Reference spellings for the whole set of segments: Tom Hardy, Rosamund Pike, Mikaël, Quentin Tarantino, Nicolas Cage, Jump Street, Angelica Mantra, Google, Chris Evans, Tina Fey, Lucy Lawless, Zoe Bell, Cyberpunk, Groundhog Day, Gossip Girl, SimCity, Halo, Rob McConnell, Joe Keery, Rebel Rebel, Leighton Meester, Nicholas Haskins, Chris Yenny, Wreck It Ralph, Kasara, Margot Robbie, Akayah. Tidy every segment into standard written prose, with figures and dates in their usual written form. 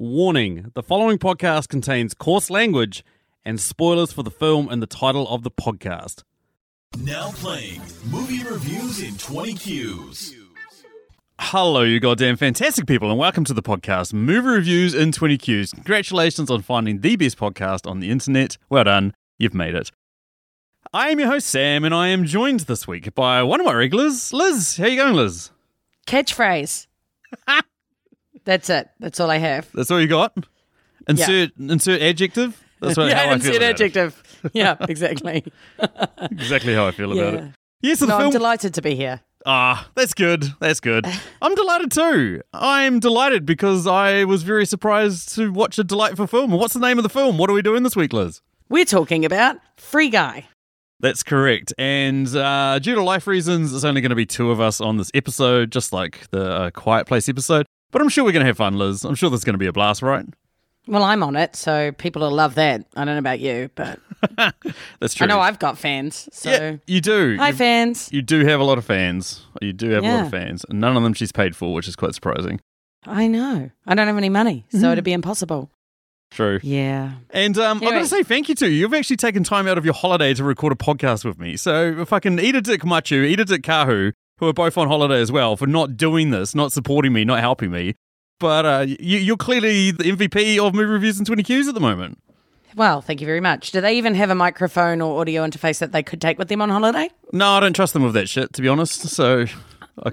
Warning, the following podcast contains coarse language and spoilers for the film and the title of the podcast. Now playing movie reviews in 20 Qs. Hello, you goddamn fantastic people, and welcome to the podcast Movie Reviews in 20 Qs. Congratulations on finding the best podcast on the internet. Well done, you've made it. I am your host, Sam, and I am joined this week by one of my regulars, Liz. How you going, Liz? Catchphrase. That's it. That's all I have. That's all you got? Insert adjective? That's what, how I feel about adjective. It. Yeah, exactly. Exactly how I feel about it. Yeah, so I'm delighted to be here. Ah, that's good. That's good. I'm delighted too. I'm delighted because I was very surprised to watch a delightful film. What's the name of the film? What are we doing this week, Liz? We're talking about Free Guy. That's correct. And due to life reasons, there's only going to be two of us on this episode, just like the Quiet Place episode. But I'm sure we're going to have fun, Liz. I'm sure there's going to be a blast, right? Well, I'm on it, so people will love that. I don't know about you, but... That's true. I know I've got fans, so... Yeah, you do. Hi, fans. You do have a lot of fans. You do have a lot of fans. And none of them she's paid for, which is quite surprising. I know. I don't have any money, so it'd be impossible. True. Yeah. And anyway. I've got to say thank you to you. You've actually taken time out of your holiday to record a podcast with me. So fucking Eda Dick Machu, Eda Dick Kahu, who are both on holiday as well, for not doing this, not supporting me, not helping me. But you're clearly the MVP of Movie Reviews and 20 Qs at the moment. Well, thank you very much. Do they even have a microphone or audio interface that they could take with them on holiday? No, I don't trust them with that shit, to be honest. So I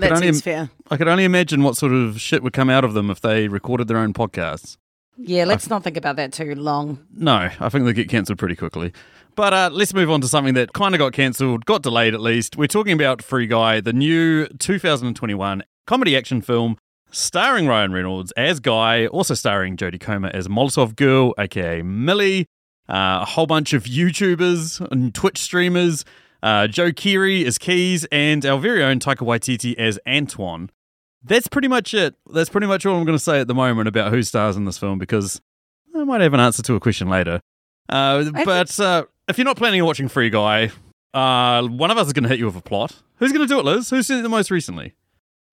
could only imagine what sort of shit would come out of them if they recorded their own podcasts. Yeah, let's not think about that too long. No, I think they get cancelled pretty quickly. But let's move on to something that kind of got cancelled, got delayed at least. We're talking about Free Guy, the new 2021 comedy action film starring Ryan Reynolds as Guy, also starring Jodie Comer as Molotov Girl, aka Millie, a whole bunch of YouTubers and Twitch streamers, Joe Keery as Keys, and our very own Taika Waititi as Antoine. That's pretty much it. That's pretty much all I'm going to say at the moment about who stars in this film, because I might have an answer to a question later. But if you're not planning on watching Free Guy, one of us is going to hit you with a plot. Who's going to do it, Liz? Who's seen it the most recently?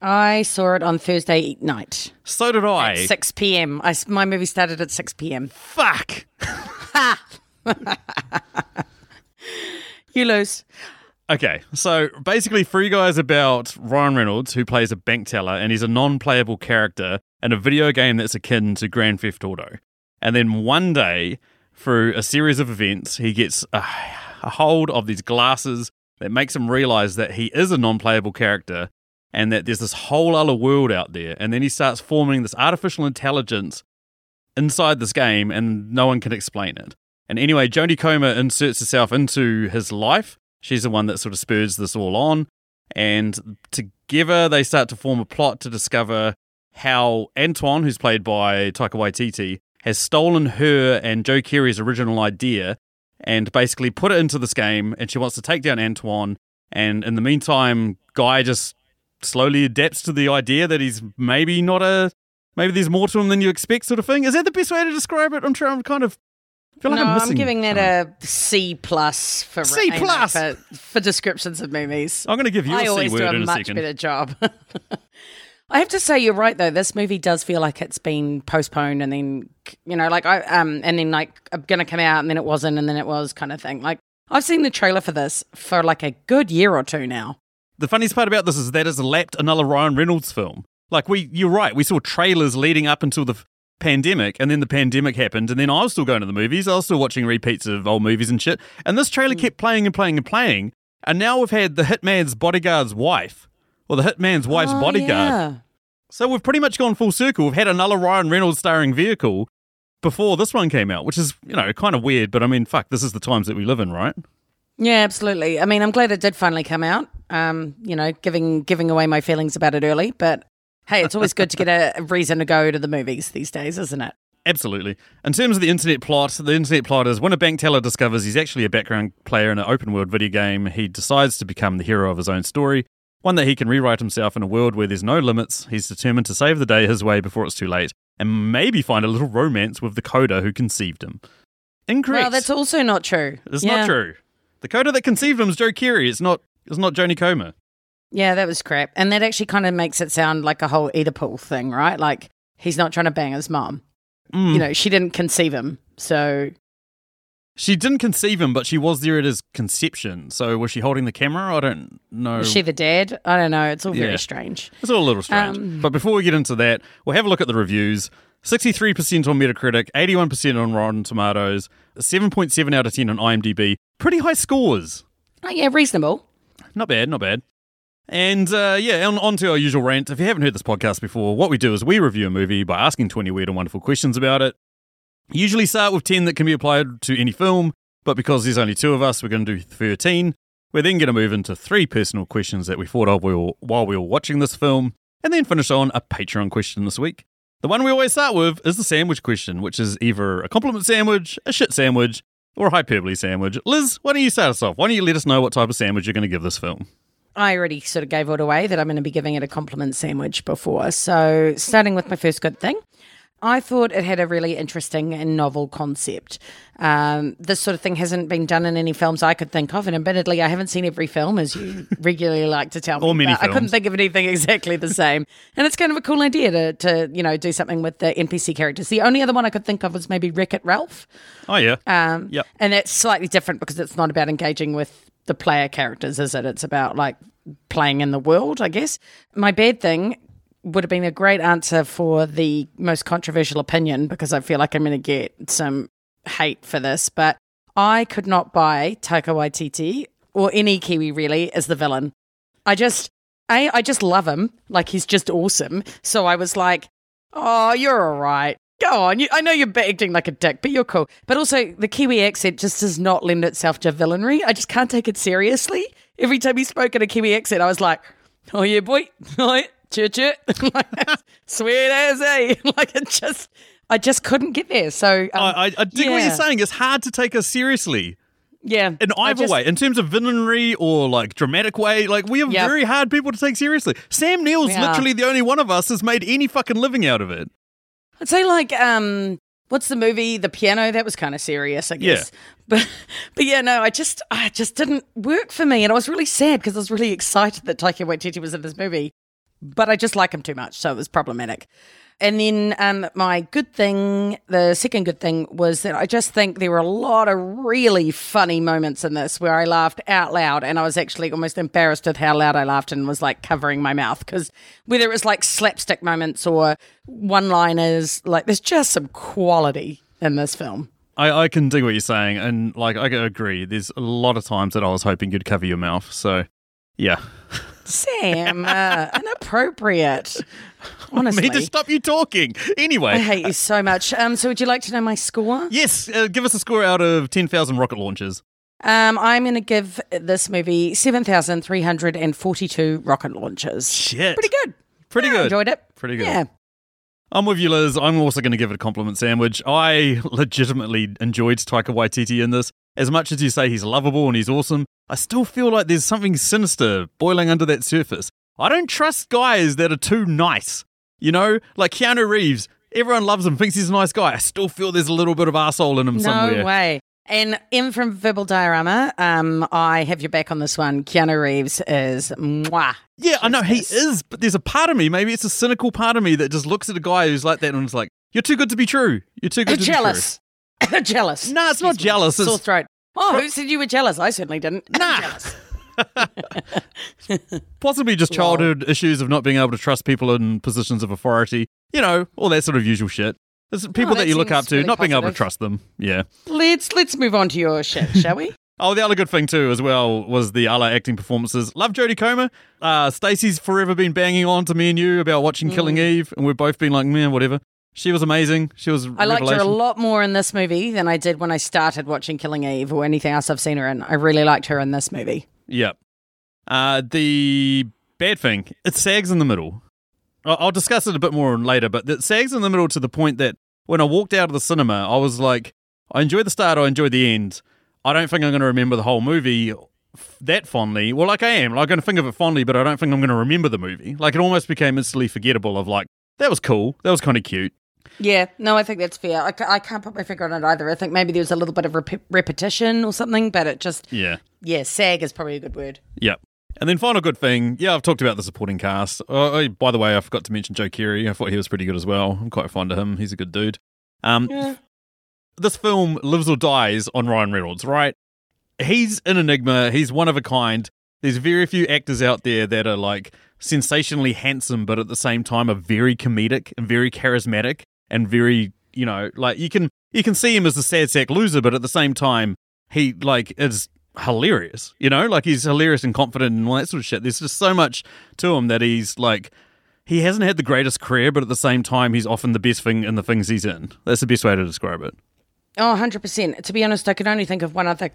I saw it on Thursday night. So did I. At 6 p.m. My movie started at 6 p.m. Fuck! You lose. Okay, so basically Free Guy is about Ryan Reynolds, who plays a bank teller, and he's a non-playable character in a video game that's akin to Grand Theft Auto. And then one day, through a series of events, he gets a hold of these glasses that makes him realise that he is a non-playable character and that there's this whole other world out there. And then he starts forming this artificial intelligence inside this game, and no one can explain it. And anyway, Jodie Comer inserts herself into his life. She's the one that sort of spurs this all on. And together they start to form a plot to discover how Antoine, who's played by Taika Waititi, has stolen her and Joe Keery's original idea and basically put it into this game, and she wants to take down Antoine. And in the meantime, Guy just slowly adapts to the idea that he's maybe there's more to him than you expect, sort of thing. Is that the best way to describe it? I'm giving that a C+ for for descriptions of movies. I'm going to give you a C word in a second. I always do a much better job. I have to say, you're right though. This movie does feel like it's been postponed, and then going to come out, and then it wasn't, and then it was, kind of thing. Like, I've seen the trailer for this for like a good year or two now. The funniest part about this is that it's lapped another Ryan Reynolds film. Like, you're right. We saw trailers leading up until the pandemic, and then the pandemic happened, and then I was still going to the movies, I was still watching repeats of old movies and shit, and this trailer kept playing and playing and playing, and now we've had the hitman's bodyguard's wife, or the hitman's wife's bodyguard. Yeah. So we've pretty much gone full circle. We've had another Ryan Reynolds starring vehicle before this one came out, which is, kind of weird, but I mean, fuck, this is the times that we live in, right? Yeah, absolutely. I mean, I'm glad it did finally come out, giving away my feelings about it early, but hey, it's always good to get a reason to go to the movies these days, isn't it? Absolutely. In terms of the internet plot is when a bank teller discovers he's actually a background player in an open-world video game, he decides to become the hero of his own story, one that he can rewrite himself in a world where there's no limits. He's determined to save the day his way before it's too late, and maybe find a little romance with the coder who conceived him. Incorrect. Well, that's also not true. It's not true. The coder that conceived him is Joe Keery. It's not Jodie Comer. Yeah, that was crap. And that actually kind of makes it sound like a whole Oedipal thing, right? Like, he's not trying to bang his mom. you know, she didn't conceive him, so... She didn't conceive him, but she was there at his conception. So was she holding the camera? I don't know. Was she the dad? I don't know. It's all very strange. It's all a little strange. But before we get into that, we'll have a look at the reviews. 63% on Metacritic, 81% on Rotten Tomatoes, 7.7 out of 10 on IMDb. Pretty high scores. Oh, yeah, reasonable. Not bad, not bad. And, on to our usual rant. If you haven't heard this podcast before, what we do is we review a movie by asking 20 weird and wonderful questions about it. Usually start with 10 that can be applied to any film, but because there's only two of us, we're going to do 13. We're then going to move into three personal questions that we thought of while we were watching this film, and then finish on a Patreon question this week. The one we always start with is the sandwich question, which is either a compliment sandwich, a shit sandwich, or a hyperbole sandwich. Liz, why don't you start us off? Why don't you let us know what type of sandwich you're going to give this film? I already sort of gave it away that I'm going to be giving it a compliment sandwich before, so starting with my first good thing. I thought it had a really interesting and novel concept. This sort of thing hasn't been done in any films I could think of, and admittedly, I haven't seen every film, as you regularly like to tell me. Or many films. I couldn't think of anything exactly the same. And it's kind of a cool idea to you know, do something with the NPC characters. The only other one I could think of was maybe Wreck It Ralph. Oh, yeah. And it's slightly different because it's not about engaging with the player characters, is it? It's about, like, playing in the world, I guess. My bad thing... would have been a great answer for the most controversial opinion, because I feel like I'm going to get some hate for this, but I could not buy Taika Waititi, or any Kiwi really, as the villain. I just love him. Like, he's just awesome. So I was like, oh, you're all right. Go on. I know you're acting like a dick, but you're cool. But also, the Kiwi accent just does not lend itself to villainry. I just can't take it seriously. Every time he spoke in a Kiwi accent, I was like, oh, yeah, boy. Oh, yeah. Chit. Sweet as, eh? Like, it just, I just couldn't get there. So I dig what you're saying. It's hard to take us seriously. Yeah. In either way, in terms of villainry or like dramatic way, like we are very hard people to take seriously. Sam Neill's literally the only one of us has made any fucking living out of it. I'd say like, what's the movie, The Piano? That was kind of serious, I guess. Yeah. But yeah, no, I just didn't work for me. And I was really sad because I was really excited that Taika Waititi was in this movie. But I just like him too much, so it was problematic. And then the second good thing was that I just think there were a lot of really funny moments in this where I laughed out loud, and I was actually almost embarrassed with how loud I laughed and was like covering my mouth, because whether it was like slapstick moments or one-liners, like there's just some quality in this film. I can dig what you're saying, and like I agree. There's a lot of times that I was hoping you'd cover your mouth, so yeah. Sam, inappropriate. Honestly. I need to stop you talking. Anyway. I hate you so much. So would you like to know my score? Yes. Give us a score out of 10,000 rocket launches. I'm going to give this movie 7,342 rocket launches. Shit. Pretty good. I enjoyed it. Pretty good. Yeah. I'm with you, Liz. I'm also going to give it a compliment sandwich. I legitimately enjoyed Taika Waititi in this. As much as you say he's lovable and he's awesome, I still feel like there's something sinister boiling under that surface. I don't trust guys that are too nice. You know, like Keanu Reeves, everyone loves him, thinks he's a nice guy. I still feel there's a little bit of arsehole in him somewhere. No way. And in from Verbal Diorama, I have your back on this one. Keanu Reeves is mwah. Yeah, I know he is, but there's a part of me, maybe it's a cynical part of me that just looks at a guy who's like that and is like, you're too good to be true. You're too good to be true. Jealous. No, it's not jealous. Sore throat. Oh, who said you were jealous? I certainly didn't. Nah. Jealous. Possibly just childhood issues of not being able to trust people in positions of authority. You know, all that sort of usual shit. There's people that you look up to, really not being able to trust them. Yeah. Let's move on to your shit, shall we? Oh, the other good thing too as well was the other acting performances. Love Jodie Comer. Stacey's forever been banging on to me and you about watching Killing Eve, and we've both been like, man, whatever. She was amazing. She was I liked her a lot more in this movie than I did when I started watching Killing Eve or anything else I've seen her in. I really liked her in this movie. Yeah. The bad thing, it sags in the middle. I'll discuss it a bit more later, but it sags in the middle to the point that when I walked out of the cinema, I was like, I enjoyed the start, I enjoyed the end. I don't think I'm going to remember the whole movie that fondly. Well, like I am. I'm going to think of it fondly, but I don't think I'm going to remember the movie. Like it almost became instantly forgettable of like, that was cool. That was kind of cute. Yeah, no, I think that's fair. I can't put my finger on it either. I think maybe there was a little bit of repetition or something, but it just... Yeah, sag is probably a good word. Yeah. And then final good thing, I've talked about the supporting cast. By the way, I forgot to mention Joe Keery. I thought he was pretty good as well. I'm quite fond of him. He's a good dude. This film lives or dies on Ryan Reynolds, right? He's an enigma. He's one of a kind. There's very few actors out there that are like sensationally handsome, but at the same time are very comedic and very charismatic and very, you know, like you can see him as the sad sack loser, but at the same time he like is hilarious, you know, like he's hilarious and confident and all that sort of shit. There's just so much to him that he's like, he hasn't had the greatest career, but at the same time he's often the best thing in the things he's in. That's the best way to describe it. Oh, 100%. To be honest, I can only think of one other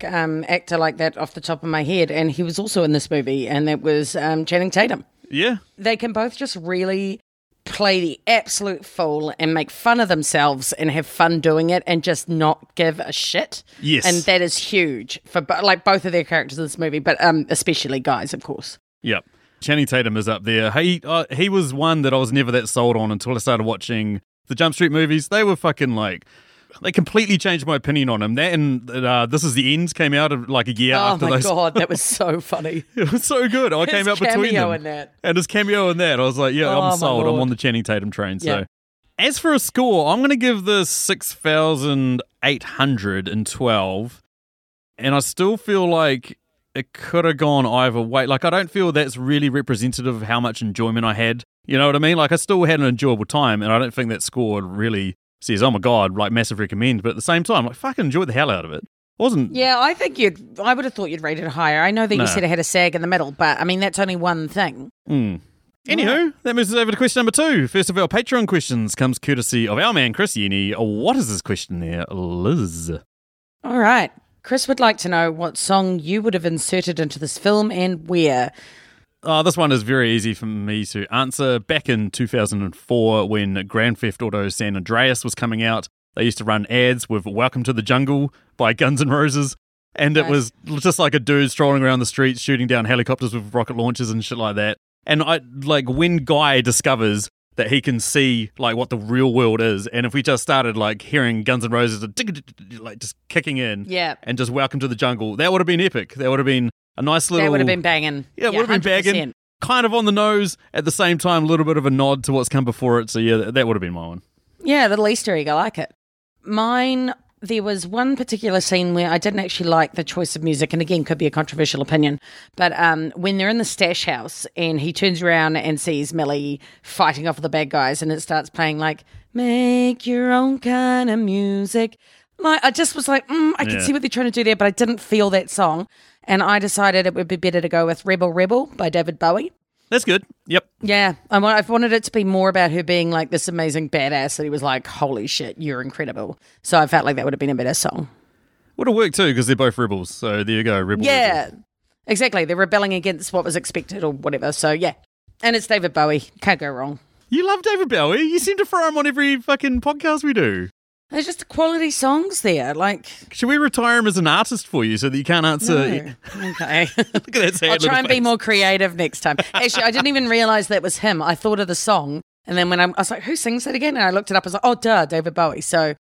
actor like that off the top of my head, and he was also in this movie, and that was Channing Tatum. Yeah. They can both just really play the absolute fool and make fun of themselves and have fun doing it and just not give a shit. Yes. And that is huge for like both of their characters in this movie, but especially guys, of course. Yep. Channing Tatum is up there. He was one that I was never that sold on until I started watching the Jump Street movies. They were fucking like... They completely changed my opinion on him. That and This Is the End came out of, like a year after those. Oh my God, that was so funny. It was so good. I came out between them. His cameo in that. I was like, yeah, I'm sold. I'm on the Channing Tatum train. Yeah. So, as for a score, I'm going to give this 6,812. And I still feel like it could have gone either way. Like, I don't feel that's really representative of how much enjoyment I had. You know what I mean? Like, I still had an enjoyable time, and I don't think that score really... says, oh my God, like massive recommend, but at the same time, like fucking enjoyed the hell out of it. Wasn't? Yeah, I would have thought you'd rate it higher. I know that you said it had a sag in the middle, but I mean, that's only one thing. Mm. Anywho, that moves us over to question number 2. First of our Patreon questions comes courtesy of our man, Chris Yenny. What is this question there, Liz? All right. Chris would like to know what song you would have inserted into this film and where. This one is very easy for me to answer. Back in 2004, when Grand Theft Auto San Andreas was coming out, they used to run ads with Welcome to the Jungle by Guns N' Roses. And it was just like a dude strolling around the streets, shooting down helicopters with rocket launchers and shit like that. And I like when Guy discovers that he can see like what the real world is. And if we just started like hearing Guns N' Roses like just kicking in and just Welcome to the Jungle, that would have been epic. That would have been... a nice little... That would have been banging. Yeah, it would have been banging. Kind of on the nose, at the same time, a little bit of a nod to what's come before it. So, yeah, that would have been my one. Yeah, little Easter egg. I like it. Mine, there was one particular scene where I didn't actually like the choice of music, and again, could be a controversial opinion, but when they're in the stash house and he turns around and sees Millie fighting off the bad guys and it starts playing like, make your own kind of music. Like, I just was like, I can see what they're trying to do there, but I didn't feel that song. And I decided it would be better to go with Rebel Rebel by David Bowie. That's good. Yep. Yeah. I've wanted it to be more about her being like this amazing badass that he was like, holy shit, you're incredible. So I felt like that would have been a better song. Would have worked too because they're both rebels. So there you go, Rebel Rebel. Exactly. They're rebelling against what was expected or whatever. So yeah. And it's David Bowie. Can't go wrong. You love David Bowie. You seem to throw him on every fucking podcast we do. There's just quality songs there, like... Should we retire him as an artist for you so that you can't answer... No. Okay. Look at that sad I'll try and be more creative next time. Actually, I didn't even realise that was him. I thought of the song, and then when I was like, who sings that again? And I looked it up, I was like, oh, duh, David Bowie. So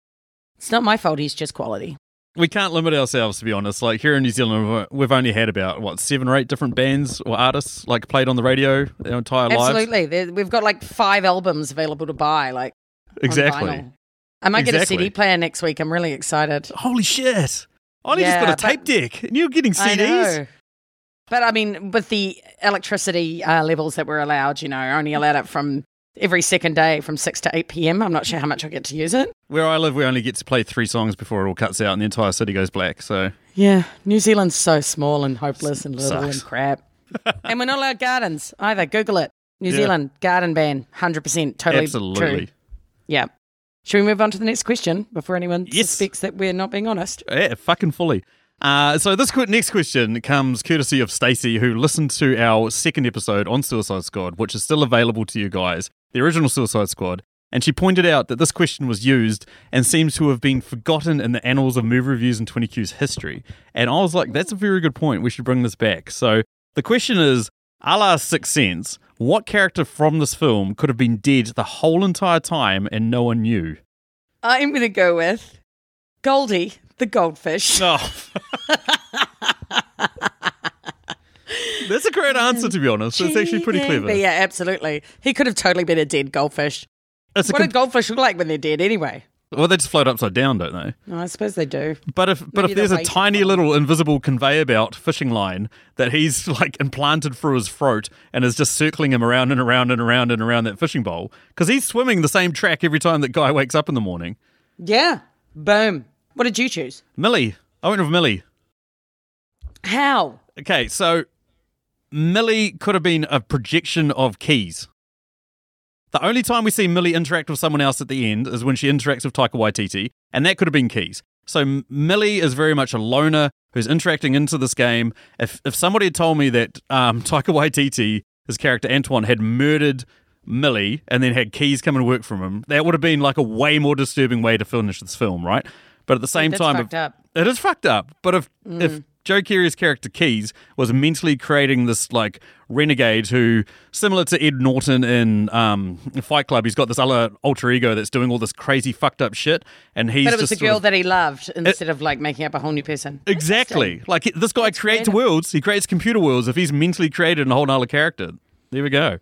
it's not my fault, he's just quality. We can't limit ourselves, to be honest. Like, here in New Zealand, we've only had about, 7 or 8 different bands or artists, like, played on the radio their entire lives? Absolutely. We've got, 5 albums available to buy, exactly. On vinyl. I might get a CD player next week. I'm really excited. Holy shit. I just got a tape deck and you're getting CDs. I know. But I mean, with the electricity levels that were allowed, only allowed it from every second day from 6 to 8 p.m. I'm not sure how much I'll get to use it. Where I live, we only get to play 3 songs before it all cuts out and the entire city goes black. So yeah, New Zealand's so small and hopeless and little and crap. And we're not allowed gardens either. Google it. New Zealand, garden ban, 100%. Totally Absolutely. True. Yeah. Should we move on to the next question before anyone suspects that we're not being honest? Yeah, fucking fully. So this next question comes courtesy of Stacey, who listened to our second episode on Suicide Squad, which is still available to you guys, the original Suicide Squad. And she pointed out that this question was used and seems to have been forgotten in the annals of movie reviews and 20Q's history. And I was like, that's a very good point. We should bring this back. So the question is, a la Sixth Sense, what character from this film could have been dead the whole entire time and no one knew? I'm going to go with Goldie, the goldfish. Oh. That's a great answer, to be honest. It's actually pretty clever. Yeah, absolutely. He could have totally been a dead goldfish. What do goldfish look like when they're dead anyway? Well, they just float upside down, don't they? No, I suppose they do. But if there's a tiny little invisible conveyor belt fishing line that he's like implanted through his throat and is just circling him around and around and around and around that fishing bowl, because he's swimming the same track every time that guy wakes up in the morning. Yeah. Boom. What did you choose? Millie. I went with Millie. How? Okay, so Millie could have been a projection of keys. The only time we see Millie interact with someone else at the end is when she interacts with Taika Waititi, and that could have been keys. So Millie is very much a loner who's interacting into this game. If somebody had told me that Taika Waititi, his character Antoine, had murdered Millie and then had keys come and work from him, that would have been like a way more disturbing way to finish this film, right? But at the same time... It's fucked up. It is fucked up. But if Joe Keery's character Keys was mentally creating this like renegade who, similar to Ed Norton in Fight Club, he's got this other alter ego that's doing all this crazy fucked up shit, and he's. But it was just the girl that he loved instead of like making up a whole new person. Exactly, like this guy creates worlds. He creates computer worlds. If he's mentally created a whole other character, there we go.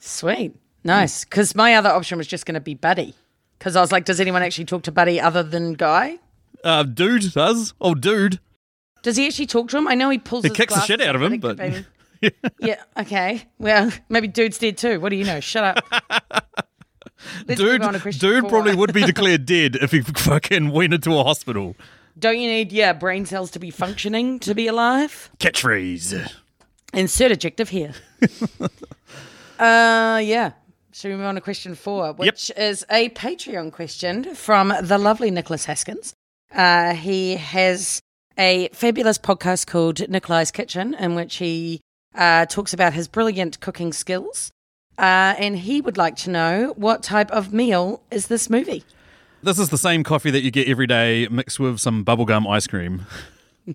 Sweet, nice. Because my other option was just going to be Buddy. Because I was like, does anyone actually talk to Buddy other than Guy? Dude does. Oh, dude. Does he actually talk to him? I know he pulls. He kicks the shit out of him, but yeah. Okay. Well, maybe dude's dead too. What do you know? Shut up. Dude probably would be declared dead if he fucking went into a hospital. Don't you need brain cells to be functioning to be alive? Catchphrase. Insert adjective here. Yeah. Should we move on to question 4, which is a Patreon question from the lovely Nicholas Haskins. He has a fabulous podcast called Nikolai's Kitchen, in which he talks about his brilliant cooking skills. And he would like to know, what type of meal is this movie? This is the same coffee that you get every day mixed with some bubblegum ice cream.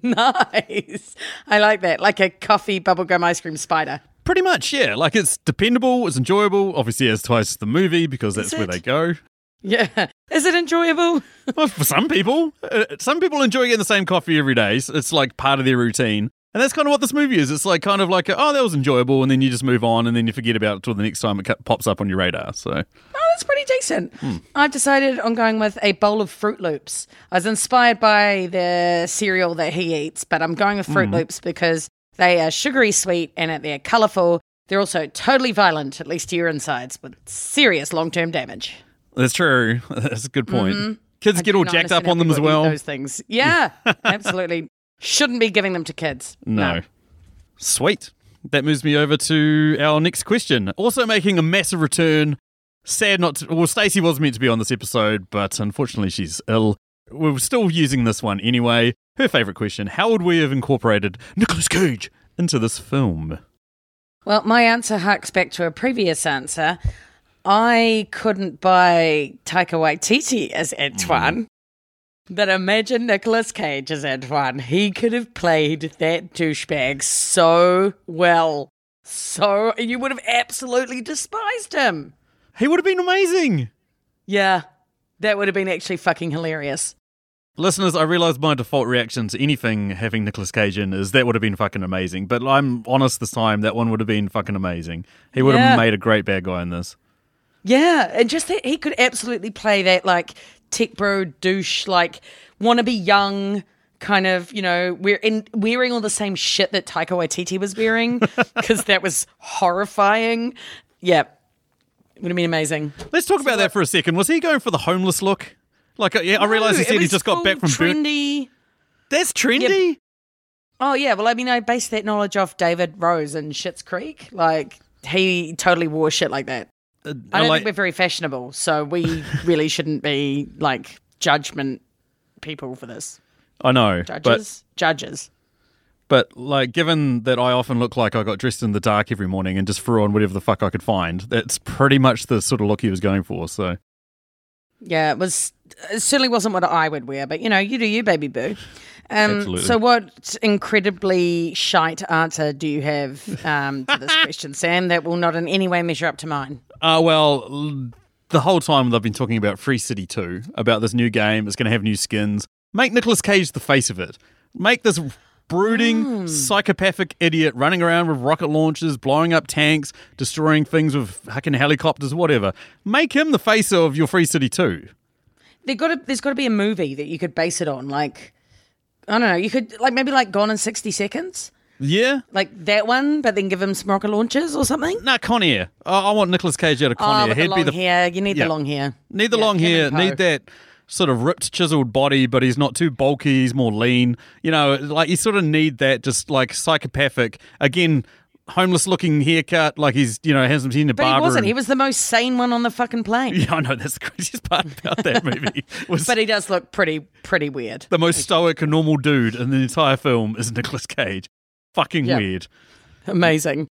Nice. I like that. Like a coffee bubblegum ice cream spider. Pretty much, yeah. Like it's dependable, it's enjoyable. Obviously, as twice the movie, because that's where they go. Yeah. Is it enjoyable? Well, for some people. Some people enjoy getting the same coffee every day. So it's like part of their routine. And that's kind of what this movie is. It's like kind of like, that was enjoyable. And then you just move on and then you forget about it till the next time it pops up on your radar. So, that's pretty decent. I've decided on going with a bowl of Fruit Loops. I was inspired by the cereal that he eats, but I'm going with Fruit Loops because they are sugary sweet and they're colourful. They're also totally violent, at least to your insides, with serious long-term damage. That's true. That's a good point. Mm-hmm. Kids get all jacked up on them as well. Those things. Yeah, absolutely. Shouldn't be giving them to kids. No. Sweet. That moves me over to our next question. Also making a massive return. Sad not to... Well, Stacey was meant to be on this episode, but unfortunately she's ill. We're still using this one anyway. Her favourite question. How would we have incorporated Nicolas Cage into this film? Well, my answer harks back to a previous answer. I couldn't buy Taika Waititi as Antoine, but imagine Nicolas Cage as Antoine. He could have played that douchebag so well. So you would have absolutely despised him. He would have been amazing. Yeah, that would have been actually fucking hilarious. Listeners, I realise my default reaction to anything having Nicolas Cage in is that would have been fucking amazing. But I'm honest this time, that one would have been fucking amazing. He would have made a great bad guy in this. Yeah, and just that he could absolutely play that, like, tech bro douche, like, wannabe young kind of, you know, wearing all the same shit that Taika Waititi was wearing, because that was horrifying. Yeah, it would have been amazing. Let's talk about that for a second. Was he going for the homeless look? Like, I realised he said he just got back from... trendy. That's trendy? Yeah. Oh, yeah, well, I mean, I based that knowledge off David Rose in Schitt's Creek. Like, he totally wore shit like that. I don't think we're very fashionable, so we really shouldn't be, like, judgment people for this. I know. Judges. But, like, given that I often look like I got dressed in the dark every morning and just threw on whatever the fuck I could find, that's pretty much the sort of look he was going for, so... Yeah, it certainly wasn't what I would wear, but, you know, you do you, baby boo. Absolutely. So what incredibly shite answer do you have to this question, Sam, that will not in any way measure up to mine? Well, the whole time they've been talking about Free City 2, about this new game, it's going to have new skins. Make Nicolas Cage the face of it. Make this brooding, psychopathic idiot running around with rocket launchers, blowing up tanks, destroying things with fucking helicopters, whatever. Make him the face of your Free City 2. There's got to be a movie that you could base it on. Like, I don't know. You could like maybe like Gone in 60 Seconds. Yeah. Like that one, but then give him some rocket launchers or something? Nah, Conair. I want Nicolas Cage out of Conair. He'd be the hair. You need the long hair. Need the long hair. Need that sort of ripped, chiseled body, but he's not too bulky. He's more lean. You know, like you sort of need that just like psychopathic, again, homeless-looking haircut, like he's, you know, hasn't seen a barber. But he wasn't. He was the most sane one on the fucking plane. Yeah, I know. That's the craziest part about that movie. But he does look pretty weird. The most stoic and normal dude in the entire film is Nicolas Cage. Fucking weird. Amazing.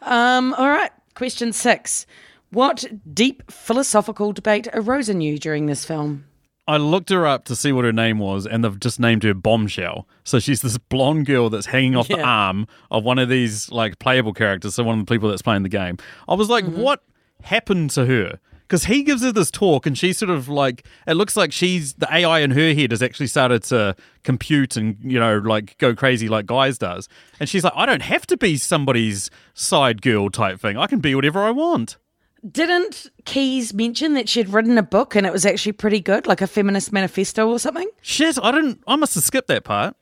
All right. Question 6. What deep philosophical debate arose in you during this film? I looked her up to see what her name was, and they've just named her Bombshell. So she's this blonde girl that's hanging off the arm of one of these like playable characters, so one of the people that's playing the game. I was like, what happened to her? Because he gives her this talk, and she sort of like, it looks like she's, the AI in her head has actually started to compute and, you know, like go crazy like guys does. And she's like, I don't have to be somebody's side girl type thing. I can be whatever I want. Didn't Keyes mention that she'd written a book and it was actually pretty good, like a feminist manifesto or something? Shit, I must have skipped that part.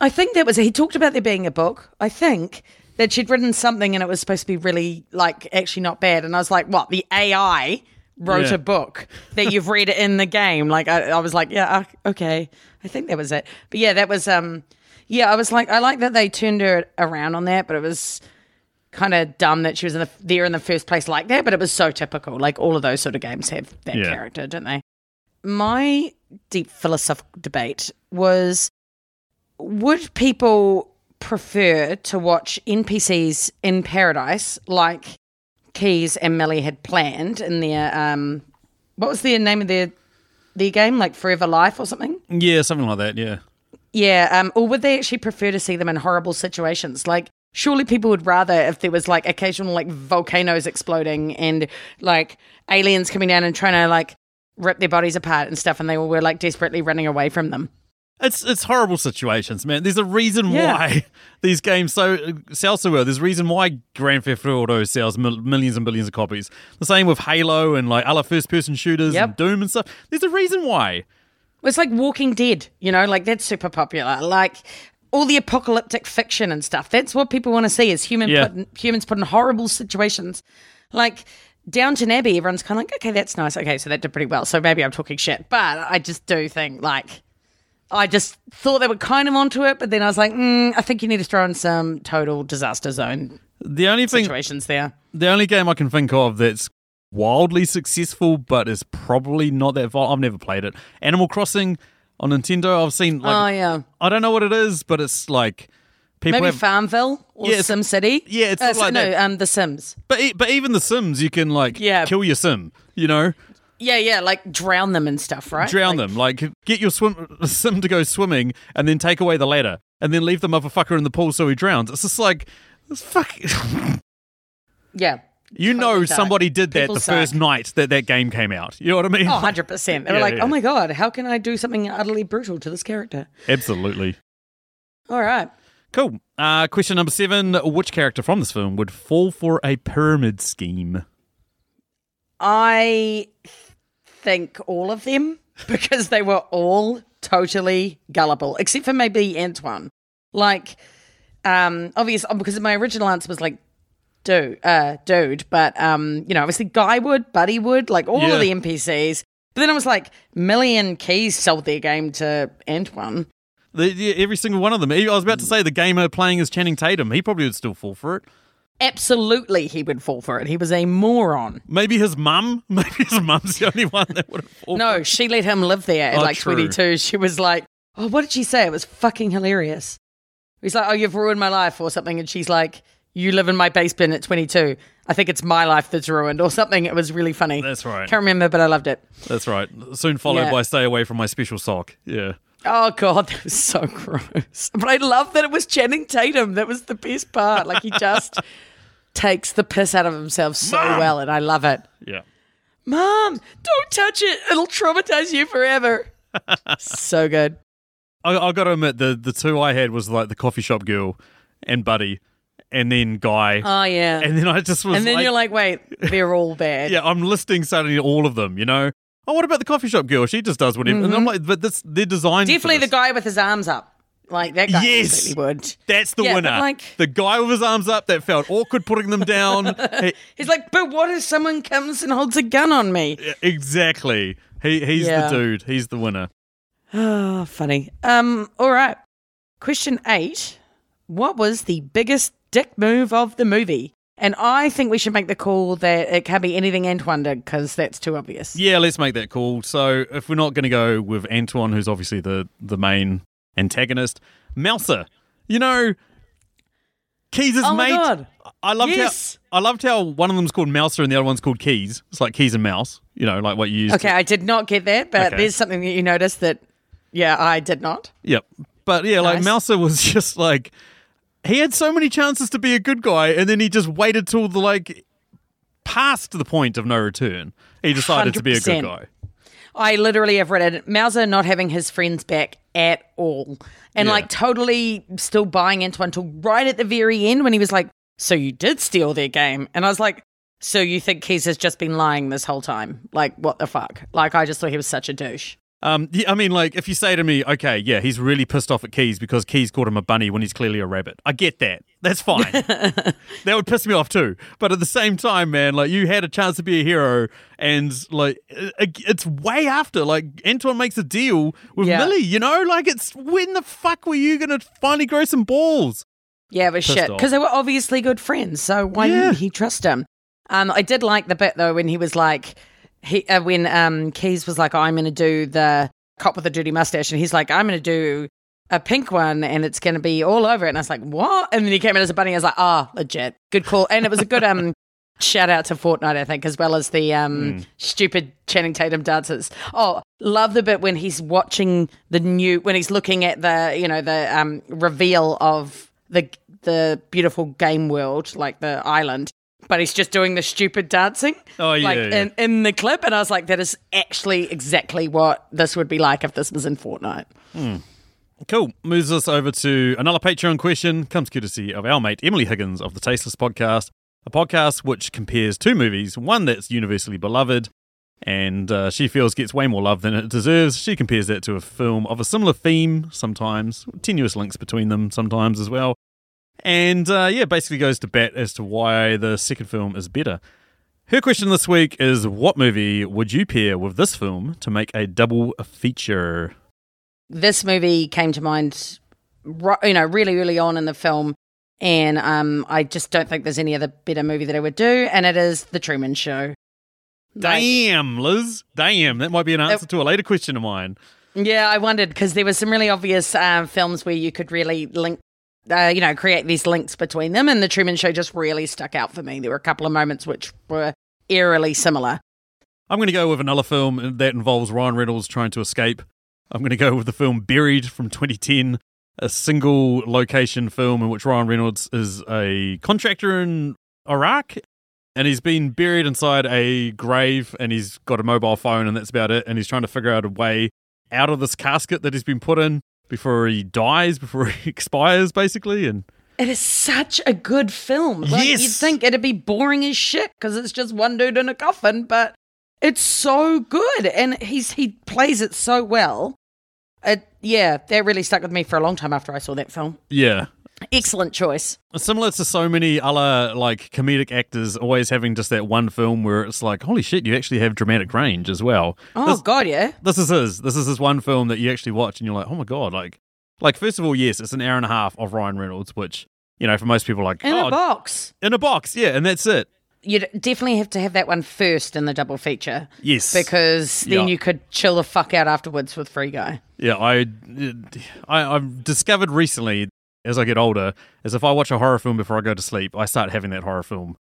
I think that was it. He talked about there being a book. I think that she'd written something and it was supposed to be really, like, actually not bad. And I was like, what, the AI wrote a book that you've read in the game? Like, I was like, yeah, okay. I think that was it. But yeah, that was, I was like, I like that they turned her around on that, but it was kind of dumb that she was there in the first place like that, but it was so typical. Like, all of those sort of games have that character, don't they? My deep philosophical debate was, would people prefer to watch NPCs in paradise like Keyes and Millie had planned in their, what was the name of their game? Like Forever Life or something? Yeah, something like that, yeah. Yeah, or would they actually prefer to see them in horrible situations? Like, surely people would rather if there was like occasional like volcanoes exploding and like aliens coming down and trying to like rip their bodies apart and stuff, and they all were like desperately running away from them. It's horrible situations, man. There's a reason why these games sell so well. There's a reason why Grand Theft Auto sells millions and billions of copies. The same with Halo and like other first-person shooters and Doom and stuff. There's a reason why. It's like Walking Dead, you know, like that's super popular. Like, all the apocalyptic fiction and stuff. That's what people want to see is humans put in horrible situations. Like Downton Abbey, everyone's kind of like, okay, that's nice. Okay, so that did pretty well. So maybe I'm talking shit. But I just do think like, I just thought they were kind of onto it. But then I was like, I think you need to throw in some total disaster zone situations there. The only game I can think of that's wildly successful, but is probably not that far. I've never played it. Animal Crossing. On Nintendo, I've seen, like, I don't know what it is, but it's like people maybe have Farmville or SimCity. Yeah, it's like no, that. The Sims. But even the Sims, you can like kill your Sim, you know? Yeah, like drown them and stuff, right? Drown them, like get your Sim to go swimming, and then take away the ladder, and then leave the motherfucker in the pool so he drowns. It's just like, it's fucking yeah. You know somebody did that the first night that game came out. You know what I mean? Oh, 100%. They were like, oh my God, how can I do something utterly brutal to this character? Absolutely. All right. Cool. Question number 7. Which character from this film would fall for a pyramid scheme? I think all of them, because they were all totally gullible, except for maybe Antoine. Like, obviously, because my original answer was like, dude, but you know, obviously Guy would, Buddy would, like all of the NPCs. But then I was like, Millie and Keyes sold their game to Antoine. Every single one of them. I was about to say the gamer playing as Channing Tatum. He probably would still fall for it. Absolutely, he would fall for it. He was a moron. Maybe his mum. Maybe his mum's the only one that would have fallen. No, she let him live there at 22. She was like, oh, what did she say? It was fucking hilarious. He's like, oh, you've ruined my life or something, and she's like, you live in my basement at 22. I think it's my life that's ruined or something. It was really funny. That's right. Can't remember, but I loved it. That's right. Soon followed by Stay Away From My Special Sock. Yeah. Oh, God, that was so gross. But I love that it was Channing Tatum. That was the best part. Like, he just takes the piss out of himself so well, and I love it. Yeah. Mom, don't touch it. It'll traumatize you forever. So good. I got to admit, the two I had was, like, the coffee shop girl and Buddy. And then Guy. Oh, yeah. And then I just was like... And then you're like, wait, they're all bad. Yeah, I'm listing suddenly all of them, you know? oh, what about the coffee shop girl? She just does whatever. Mm-hmm. And I'm like, but this, they're designed definitely for this. The guy with his arms up. Like, that guy absolutely would. That's the winner. Like, the guy with his arms up that felt awkward putting them down. He's like, but what if someone comes and holds a gun on me? Exactly. He's the dude. He's the winner. Oh, funny. All right. Question 8. What was the biggest dick move of the movie? And I think we should make the call that it can't be anything Antoine did because that's too obvious. Yeah, let's make that call. So if we're not going to go with Antoine, who's obviously the main antagonist, Mouser. You know, Keys' mate. Oh, God. I loved how one of them's called Mouser and the other one's called Keys. It's like Keys and Mouse, you know, like what you used to. Okay, I did not get that, but there's something that you noticed that, I did not. Yep. But, like Mouser was just like, he had so many chances to be a good guy, and then he just waited till the past the point of no return. He decided 100%. To be a good guy. I literally have read it. Mouser not having his friends back at all, and totally still buying into until right at the very end when he was like, "So you did steal their game," and I was like, "So you think Keys has just been lying this whole time? Like, what the fuck? Like, I just thought he was such a douche." I mean, if you say to me, okay, yeah, he's really pissed off at Keys because Keys called him a bunny when he's clearly a rabbit. I get that. That's fine. That would piss me off too. But at the same time, man, you had a chance to be a hero and, it's way after. Antoine makes a deal with Millie, you know? It's when the fuck were you going to finally grow some balls? Yeah, it was pissed shit. Because they were obviously good friends, so why didn't he trust him? I did like the bit, though, when he was like... When Keys was like, oh, I'm going to do the cop with a dirty mustache, and he's like, I'm going to do a pink one, and it's going to be all over it. And I was like, what? And then he came in as a bunny. And I was like, legit. Good call. And it was a good shout out to Fortnite, I think, as well as the stupid Channing Tatum dances. Oh, love the bit when he's watching when he's looking at the reveal of the beautiful game world, like the island. But he's just doing the stupid dancing in the clip. And I was like, that is actually exactly what this would be like if this was in Fortnite. Mm. Cool. Moves us over to another Patreon question. Comes courtesy of our mate Emily Higgins of the Tasteless Podcast, a podcast which compares two movies, one that's universally beloved and she feels gets way more love than it deserves. She compares that to a film of a similar theme sometimes, tenuous links between them sometimes as well. And, basically goes to bat as to why the second film is better. Her question this week is, what movie would you pair with this film to make a double feature? This movie came to mind, really early on in the film, and I just don't think there's any other better movie that I would do, and it is The Truman Show. Damn, Liz. Damn, that might be an answer to a later question of mine. Yeah, I wondered, because there were some really obvious films where you could really link create these links between them, and The Truman Show just really stuck out for me. There were a couple of moments which were eerily similar. I'm going to go with another film that involves Ryan Reynolds trying to escape. I'm going to go with the film Buried from 2010, a single location film in which Ryan Reynolds is a contractor in Iraq, and he's been buried inside a grave, and he's got a mobile phone, and that's about it, and he's trying to figure out a way out of this casket that he's been put in before he expires, basically. And it is such a good film. Yes. You'd think it'd be boring as shit because it's just one dude in a coffin, but it's so good, and he plays it so well. That really stuck with me for a long time after I saw that film. Yeah. Excellent choice. Similar to so many other comedic actors always having just that one film where it's like, holy shit, you actually have dramatic range as well. Oh, God, yeah. This is his one film that you actually watch and you're like, oh my God, first of all, yes, it's an hour and a half of Ryan Reynolds, which, for most people in a box, yeah, and that's it. You'd definitely have to have that one first in the double feature. Yes. Because then you could chill the fuck out afterwards with Free Guy. Yeah, I've discovered recently as I get older, is if I watch a horror film before I go to sleep, I start having that horror film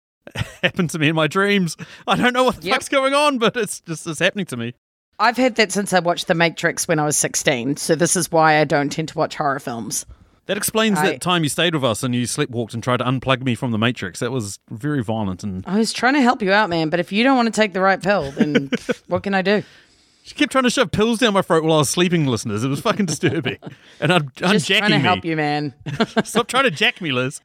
happen to me in my dreams. I don't know what the fuck's going on, but it's happening to me. I've had that since I watched The Matrix when I was 16, so this is why I don't tend to watch horror films. That explains that time you stayed with us and you sleepwalked and tried to unplug me from The Matrix. That was very violent. And I was trying to help you out, man, but if you don't want to take the right pill, then what can I do? She kept trying to shove pills down my throat while I was sleeping, listeners. It was fucking disturbing. And I'm just jacking me. Just trying to help you, man. Stop trying to jack me, Liz.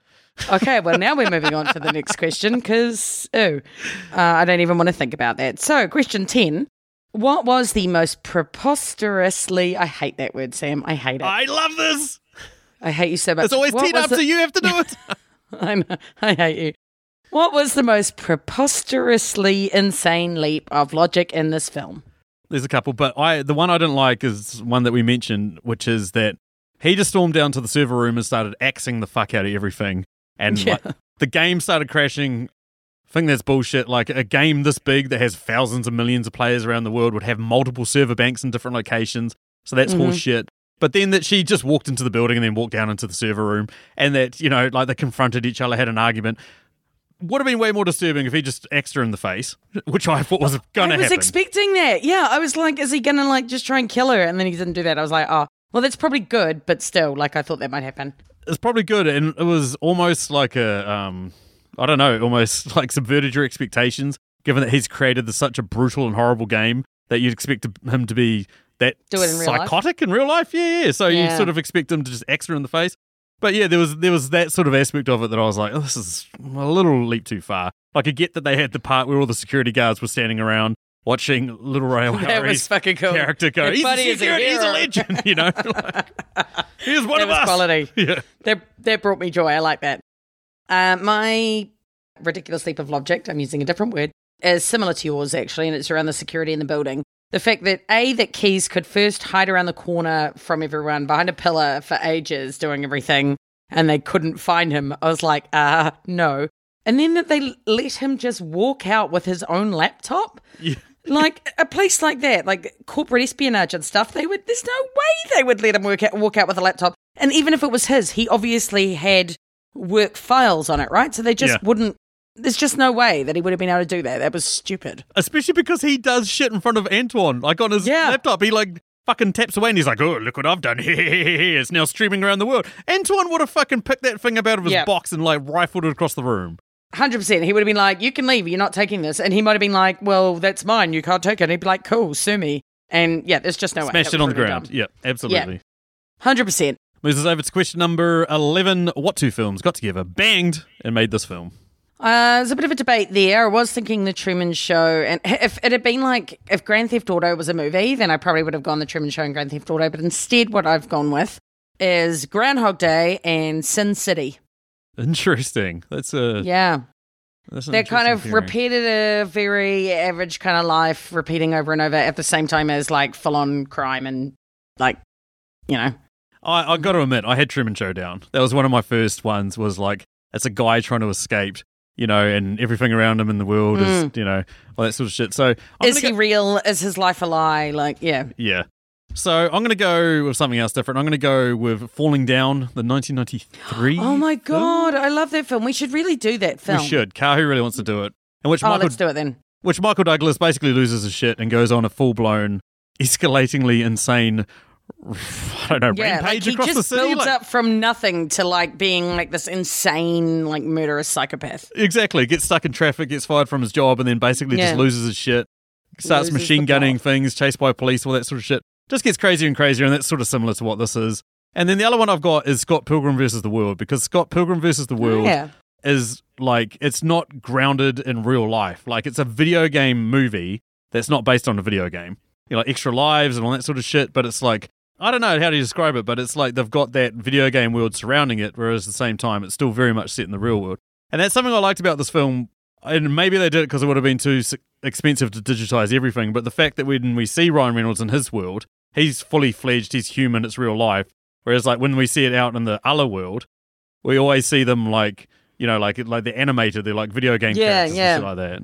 Okay, well, now we're moving on to the next question because, I don't even want to think about that. So, question 10. What was the most preposterously... I hate that word, Sam. I hate it. I love this. I hate you so much. It's always teed up, so you have to do it. I know. I hate you. What was the most preposterously insane leap of logic in this film? There's a couple, but the one I didn't like is one that we mentioned, which is that he just stormed down to the server room and started axing the fuck out of everything. And like, the game started crashing. I think that's bullshit. Like, a game this big that has thousands and millions of players around the world would have multiple server banks in different locations. So that's horseshit. But then that she just walked into the building and then walked down into the server room, and that, you know, like, they confronted each other, had an argument. Would have been way more disturbing if he just axed her in the face, which I thought was going to happen. I was expecting that. Yeah, I was like, is he going to, like, just try and kill her? And then he didn't do that. I was like, oh, well, that's probably good, but still, like, I thought that might happen. It's probably good, and it was almost like a, I don't know, almost like subverted your expectations, given that he's created such a brutal and horrible game that you'd expect him to be that psychotic in real life. Yeah. So you sort of expect him to just axe her in the face. But yeah, there was that sort of aspect of it that I was like, oh, this is a little leap too far. Like, I get that they had the part where all the security guards were standing around watching Little Ray O'Harry's character go, he's a legend, you know. Like, he's one of us. Quality. Yeah. That brought me joy. I like that. My ridiculous leap of logic, I'm using a different word, is similar to yours, actually, and it's around the security in the building. The fact that, that Keys could first hide around the corner from everyone behind a pillar for ages doing everything, and they couldn't find him. I was like, no. And then that they let him just walk out with his own laptop. Yeah. Like, a place like that, like corporate espionage and stuff, there's no way they would let him walk out with a laptop. And even if it was his, he obviously had work files on it, right? So they just wouldn't. There's just no way that he would have been able to do that. That was stupid. Especially because he does shit in front of Antoine. Like, on his laptop, he like fucking taps away and he's like, oh, look what I've done. It's now streaming around the world. Antoine would have fucking picked that thing up out of his box and like rifled it across the room. 100%. He would have been like, you can leave. You're not taking this. And he might have been like, well, that's mine. You can't take it. And he'd be like, cool, sue me. And there's just no way. Smashed it on the ground. Dumb. Yeah, absolutely. Yeah. 100%. Moves us over to question number 11. What two films got together, banged, and made this film? There's a bit of a debate there. I was thinking The Truman Show, and if it had been like, if Grand Theft Auto was a movie, then I probably would have gone The Truman Show and Grand Theft Auto, but instead what I've gone with is Groundhog Day and Sin City. Interesting. That's a... Yeah. That's that kind of repetitive, very average kind of life, repeating over and over at the same time as like full-on crime and like, you know. I got to admit, I had Truman Show down. That was one of my first ones, was like, it's a guy trying to escape, you know, and everything around him in the world is, you know, all that sort of shit. So is he real? Is his life a lie? Like, yeah. Yeah. So I'm going to go with something else different. I'm going to go with Falling Down, the 1993 Oh, my God. Film. I love that film. We should really do that film. We should. Kahu really wants to do it. And let's do it then. Which Michael Douglas basically loses his shit and goes on a full-blown, escalatingly insane, I don't know, rampage like across the city. He just builds up from nothing to like being like this insane, like murderous psychopath. Exactly. Gets stuck in traffic, gets fired from his job, and then basically just loses his shit. Starts machine gunning things, chased by police, all that sort of shit. Just gets crazier and crazier, and that's sort of similar to what this is. And then the other one I've got is Scott Pilgrim versus the World, because Scott Pilgrim versus the World is like, it's not grounded in real life. Like, it's a video game movie that's not based on a video game. You know, like Extra Lives and all that sort of shit, but it's like, I don't know how to describe it, but it's like they've got that video game world surrounding it, whereas at the same time, it's still very much set in the real world. And that's something I liked about this film, and maybe they did it because it would have been too expensive to digitize everything, but the fact that when we see Ryan Reynolds in his world, he's fully fledged, he's human, it's real life, whereas like when we see it out in the other world, we always see them like, you know, like they're animated, they're like video game characters and shit like that.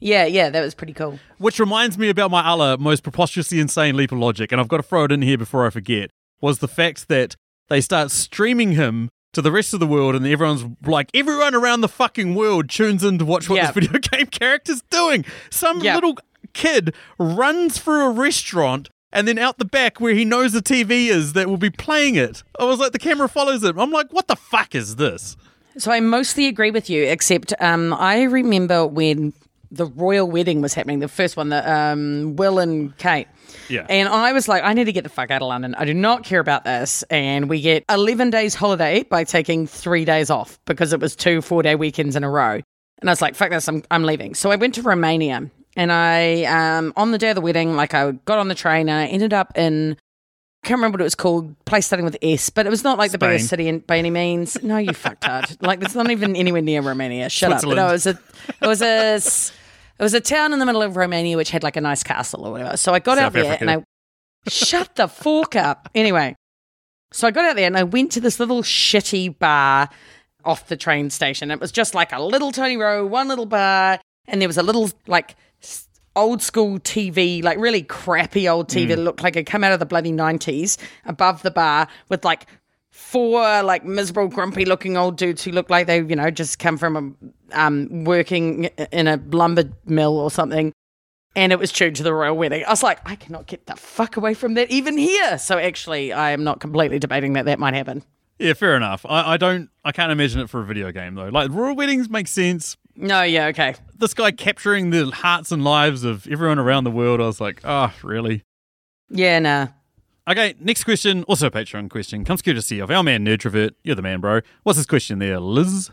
Yeah, that was pretty cool. Which reminds me about my other most preposterously insane leap of logic, and I've got to throw it in here before I forget, was the fact that they start streaming him to the rest of the world, and everyone's like, everyone around the fucking world tunes in to watch what this video game character's doing. Some little kid runs through a restaurant, and then out the back where he knows the TV is that will be playing it. I was like, the camera follows him. I'm like, what the fuck is this? So I mostly agree with you, except I remember when the royal wedding was happening, the first one, the Will and Kate. Yeah. And I was like, I need to get the fuck out of London. I do not care about this. And we get 11 days holiday by taking 3 days off because it was 2 four-day weekends in a row. And I was like, fuck this, I'm leaving. So I went to Romania And I, on the day of the wedding, like I got on the train and I ended up in, I can't remember what it was called, place starting with S, but it was not like Spain. The biggest city in, by any means. No, you fucktard. Like it's not even anywhere near Romania. Shut up. But no, it was a town in the middle of Romania which had like a nice castle or whatever. So I got South out there Africa. And I shut the fork up. Anyway, so I got out there and I went to this little shitty bar off the train station. It was just like a little tiny row, one little bar, and there was a little like old school TV, like really crappy old TV that looked like it come out of the bloody 90s above the bar with like four like miserable, grumpy looking old dudes who look like they, you know, just come from a, working in a lumber mill or something. And it was tuned to the royal wedding. I was like, I cannot get the fuck away from that even here. So actually, I am not completely debating that might happen. Yeah, fair enough. I can't imagine it for a video game though. Like royal weddings make sense. No, yeah, okay. This guy capturing the hearts and lives of everyone around the world. I was like, oh, really? Yeah, nah. Okay, next question, also a Patreon question, comes courtesy of our man Nerdtrovert. You're the man, bro. What's his question there, Liz?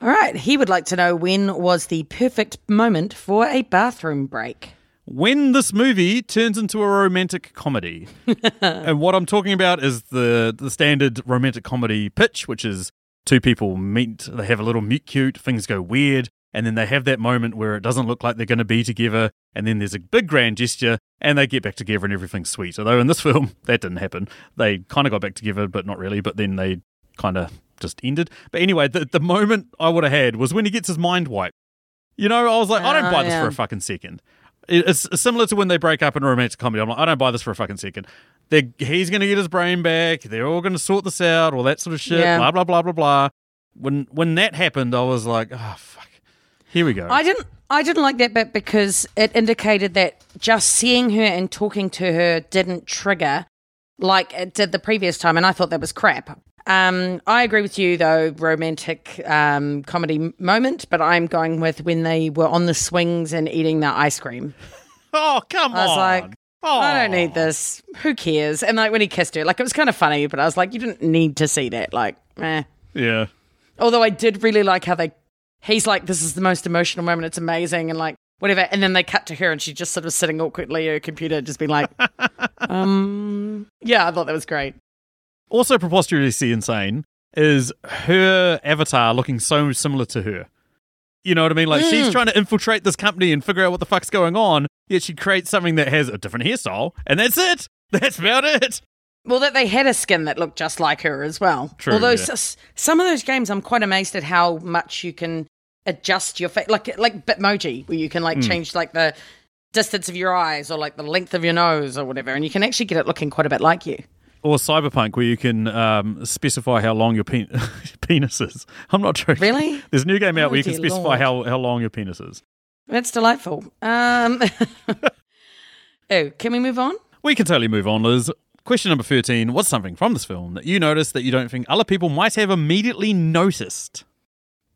All right, he would like to know, when was the perfect moment for a bathroom break? When this movie turns into a romantic comedy. And what I'm talking about is the standard romantic comedy pitch, which is two people meet, they have a little meet cute, things go weird, and then they have that moment where it doesn't look like they're going to be together, and then there's a big grand gesture, and they get back together and everything's sweet. Although in this film, that didn't happen. They kind of got back together, but not really, but then they kind of just ended. But anyway, the moment I would have had was when he gets his mind wiped. You know, I was like, I don't buy this for a fucking second. It's similar to when they break up in a romantic comedy. I'm like, I don't buy this for a fucking second. He's going to get his brain back. They're all going to sort this out, all that sort of shit, blah, blah, blah, blah, blah. When that happened, I was like, oh, fuck. Here we go. I didn't like that bit because it indicated that just seeing her and talking to her didn't trigger like it did the previous time, and I thought that was crap. I agree with you, though, romantic comedy moment, but I'm going with when they were on the swings and eating their ice cream. Oh, come on. I was like, oh. I don't need this. Who cares? And like when he kissed her, like it was kind of funny, but I was like, you didn't need to see that. Like, eh. Yeah. Although I did really like how he's like, this is the most emotional moment. It's amazing. And like, whatever. And then they cut to her and she just sort of sitting awkwardly at her computer, just being like, yeah, I thought that was great. Also preposterously insane is her avatar looking so similar to her. You know what I mean? Like she's trying to infiltrate this company and figure out what the fuck's going on, yet she creates something that has a different hairstyle, and that's it. That's about it. Well, that they had a skin that looked just like her as well. True. Although some of those games, I'm quite amazed at how much you can adjust your face, like Bitmoji, where you can like change like the distance of your eyes or like the length of your nose or whatever, and you can actually get it looking quite a bit like you. Or Cyberpunk, where you can specify how long your penis is. I'm not joking. Really? There's a new game out where you can specify how long your penis is. That's delightful. Oh, can we move on? We can totally move on, Liz. Question number 13. What's something from this film that you noticed that you don't think other people might have immediately noticed?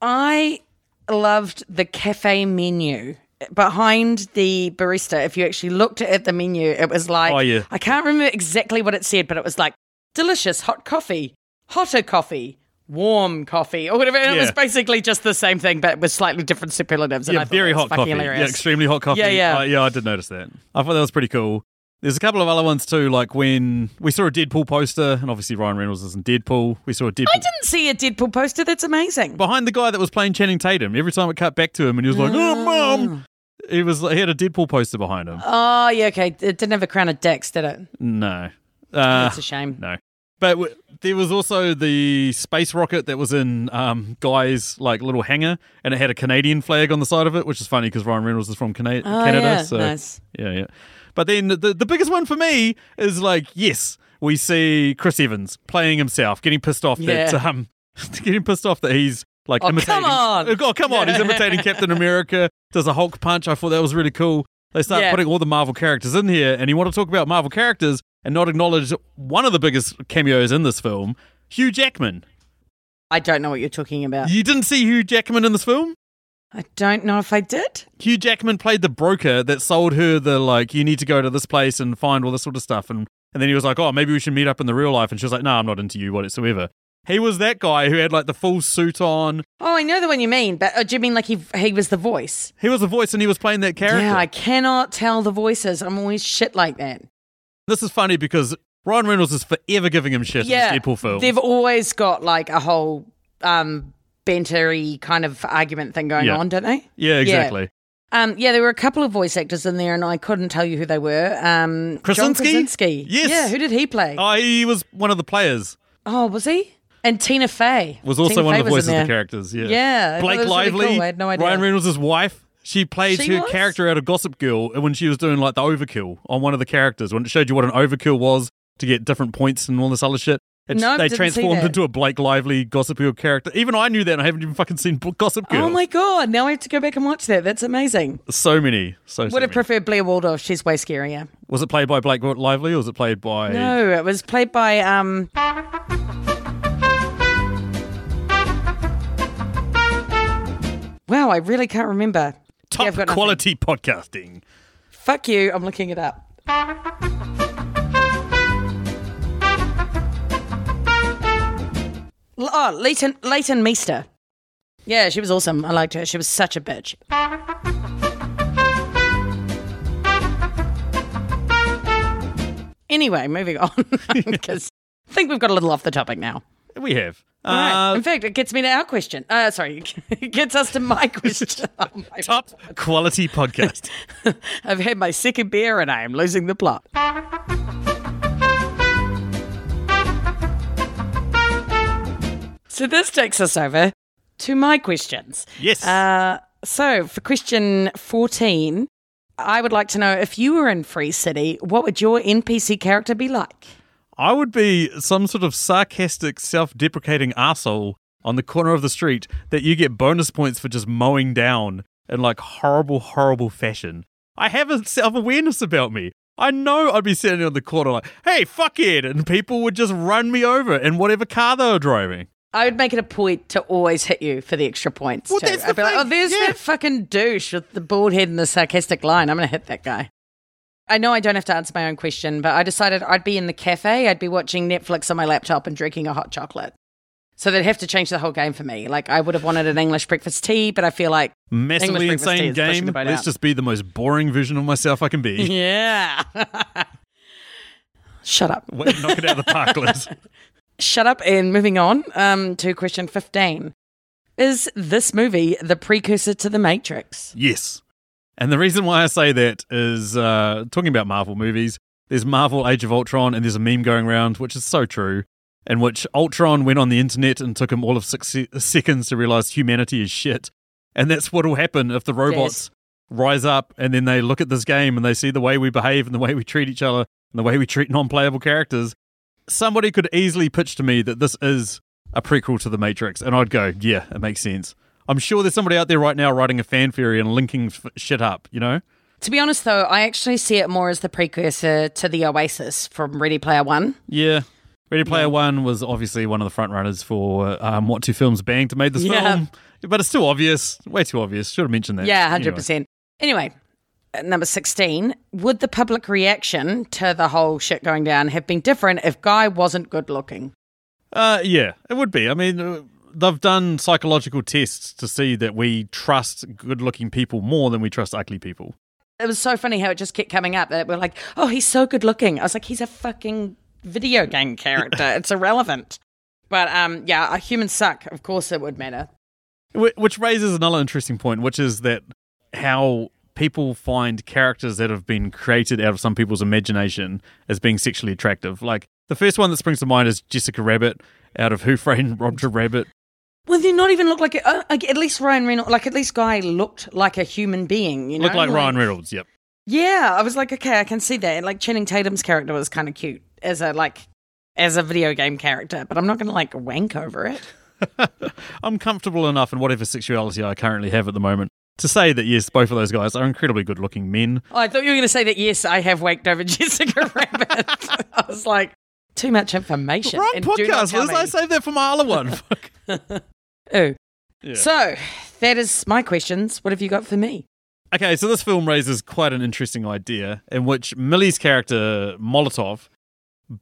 I loved the cafe menu. Behind the barista, if you actually looked at the menu, it was like, oh, yeah. I can't remember exactly what it said, but it was like, delicious hot coffee, hotter coffee, warm coffee, or whatever. And it was basically just the same thing, but with slightly different superlatives. And yeah, very hot coffee. Hilarious. Yeah, extremely hot coffee. Yeah. I did notice that. I thought that was pretty cool. There's a couple of other ones too, like when we saw a Deadpool poster, and obviously Ryan Reynolds is in Deadpool. We saw a Deadpool. I didn't see a Deadpool poster. That's amazing. Behind the guy that was playing Channing Tatum, every time it cut back to him, and he was like, "Oh, mum," he had a Deadpool poster behind him. Oh, yeah, okay. It didn't have a crown of dicks, did it? No, that's a shame. No, but there was also the space rocket that was in Guy's like little hangar, and it had a Canadian flag on the side of it, which is funny because Ryan Reynolds is from Canada. Yeah, so nice. Yeah. But then the biggest one for me is like, yes, we see Chris Evans playing himself, getting pissed off that he's like imitating. Come on, he's imitating Captain America, does a Hulk punch. I thought that was really cool. They start putting all the Marvel characters in here, and you want to talk about Marvel characters and not acknowledge one of the biggest cameos in this film, Hugh Jackman. I don't know what you're talking about. You didn't see Hugh Jackman in this film? I don't know if I did. Hugh Jackman played the broker that sold her the, like, you need to go to this place and find all this sort of stuff. And then he was like, oh, maybe we should meet up in the real life. And she was like, no, I'm not into you whatsoever. He was that guy who had like the full suit on. Oh, I know the one you mean, but do you mean like he was the voice? He was the voice and he was playing that character. Yeah, I cannot tell the voices. I'm always shit like that. This is funny because Ryan Reynolds is forever giving him shit in his Deadpool films. They've always got like a whole bantery kind of argument thing going on, don't they? Yeah, exactly. Yeah. There were a couple of voice actors in there and I couldn't tell you who they were. Krasinski? Yes. Yeah, who did he play? Oh, he was one of the players. Oh, was he? And Tina Fey. Was also Tina one Fey of the voices of the characters, yeah. Yeah. Blake Lively, really cool. I had no idea. Ryan Reynolds' wife. She played her character out of Gossip Girl when she was doing like the overkill on one of the characters, when it showed you what an overkill was to get different points and all this other shit. They transformed into a Blake Lively Gossip Girl character. Even I knew that, and I haven't even fucking seen Gossip Girl. Oh my god! Now I have to go back and watch that. That's amazing. So many. Would have preferred Blair Waldorf. She's way scarier. Was it played by Blake Lively, or was it played by? No, it was played by Wow, I really can't remember. Top quality podcasting. Fuck you! I'm looking it up. Oh, Leighton Meester. Yeah, she was awesome. I liked her. She was such a bitch. Anyway, moving on, because I think we've got a little off the topic now. We have. Right. In fact, it gets me to our question. It gets us to my question. Top quality podcast. I've had my second beer and I am losing the plot. So this takes us over to my questions. Yes. So for question 14, I would like to know, if you were in Free City, what would your NPC character be like? I would be some sort of sarcastic, self-deprecating arsehole on the corner of the street that you get bonus points for just mowing down in like horrible, horrible fashion. I have a self-awareness about me. I know I'd be sitting on the corner like, hey, fuck it, and people would just run me over in whatever car they were driving. I would make it a point to always hit you for the extra points. Well, that's I'd be like, oh, there's that fucking douche with the bald head and the sarcastic line. I'm going to hit that guy. I know I don't have to answer my own question, but I decided I'd be in the cafe. I'd be watching Netflix on my laptop and drinking a hot chocolate. So they'd have to change the whole game for me. Like, I would have wanted an English breakfast tea, but I feel like massively insane game. Let's just be the most boring version of myself I can be. Yeah. Shut up. Wait, knock it out of the park, Liz. Shut up and moving on to question 15. Is this movie the precursor to The Matrix? Yes. And the reason why I say that is talking about Marvel movies, there's Marvel Age of Ultron and there's a meme going around, which is so true, in which Ultron went on the internet and took him all of 6 seconds to realize humanity is shit. And that's what will happen if the robots rise up and then they look at this game and they see the way we behave and the way we treat each other and the way we treat non-playable characters. Somebody could easily pitch to me that this is a prequel to The Matrix, and I'd go, yeah, it makes sense. I'm sure there's somebody out there right now writing a fan theory and linking shit up, you know? To be honest, though, I actually see it more as the precursor to the Oasis from Ready Player One. Yeah. Ready Player One was obviously one of the front runners for What Two Films Banged made this film, but it's too obvious. Way too obvious. Should have mentioned that. Yeah, 100%. Anyway. Number 16, would the public reaction to the whole shit going down have been different if Guy wasn't good looking? Yeah, it would be. I mean, they've done psychological tests to see that we trust good looking people more than we trust ugly people. It was so funny how it just kept coming up that we're like, oh, he's so good looking. I was like, he's a fucking video game character. It's irrelevant. But humans suck. Of course it would matter. Which raises another interesting point, which is that how people find characters that have been created out of some people's imagination as being sexually attractive. Like, the first one that springs to mind is Jessica Rabbit out of Who Framed Roger Rabbit. Well, they not even look like at least Ryan Reynolds, like, at least Guy looked like a human being, you know? Looked like Ryan Reynolds, yep. Yeah, I was like, okay, I can see that. And, like, Channing Tatum's character was kind of cute as a video game character, but I'm not going to, like, wank over it. I'm comfortable enough in whatever sexuality I currently have at the moment to say that, yes, both of those guys are incredibly good-looking men. Oh, I thought you were going to say that, yes, I have waked over Jessica Rabbit. I was like, too much information. Wrong podcast, Liz. I saved that for my other one. Ooh. Yeah. So, that is my questions. What have you got for me? Okay, so this film raises quite an interesting idea in which Millie's character, Molotov,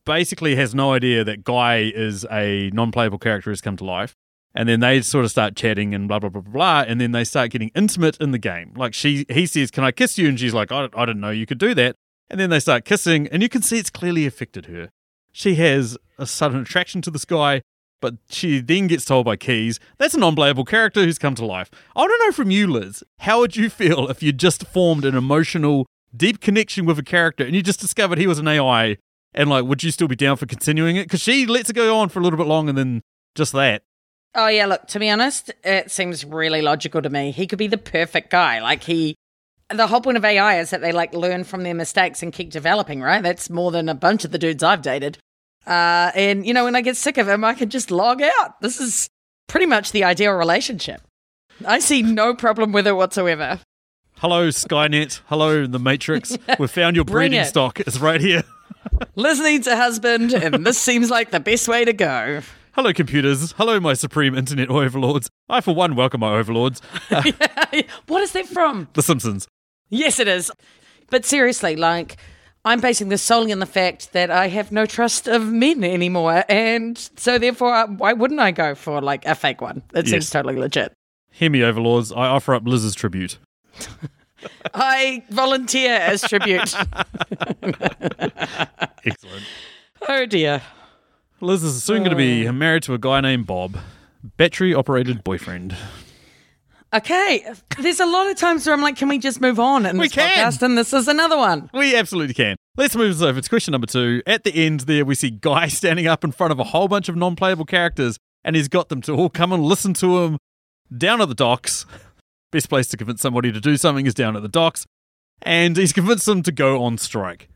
basically has no idea that Guy is a non-playable character who's come to life. And then they sort of start chatting and blah, blah, blah, blah, blah. And then they start getting intimate in the game. Like he says, can I kiss you? And she's like, I didn't know you could do that. And then they start kissing and you can see it's clearly affected her. She has a sudden attraction to this guy, but she then gets told by Keys, that's a non-playable character who's come to life. I want to know from you, Liz, how would you feel if you just formed an emotional, deep connection with a character and you just discovered he was an AI and like, would you still be down for continuing it? Because she lets it go on for a little bit long and then just that. Oh, yeah, look, to be honest, it seems really logical to me. He could be the perfect guy. Like the whole point of AI is that they like learn from their mistakes and keep developing, right? That's more than a bunch of the dudes I've dated. And, you know, when I get sick of him, I can just log out. This is pretty much the ideal relationship. I see no problem with it whatsoever. Hello, Skynet. Hello, The Matrix. We've found your breeding stock. It's right here. Liz needs a husband, and this seems like the best way to go. Hello, computers. Hello, my supreme internet overlords. I, for one, welcome my overlords. What is that from? The Simpsons. Yes, it is. But seriously, like, I'm basing this solely on the fact that I have no trust of men anymore. And so, therefore, why wouldn't I go for, like, a fake one? It seems totally legit. Hear me, overlords. I offer up Liz's tribute. I volunteer as tribute. Excellent. Oh, dear. Liz is soon going to be married to a guy named Bob, battery-operated boyfriend. Okay, there's a lot of times where I'm like, can we just move on in this podcast? And this is another one. We absolutely can. Let's move this over to question number 2. At the end there, we see Guy standing up in front of a whole bunch of non-playable characters, and he's got them to all come and listen to him down at the docks. Best place to convince somebody to do something is down at the docks. And he's convinced them to go on strike.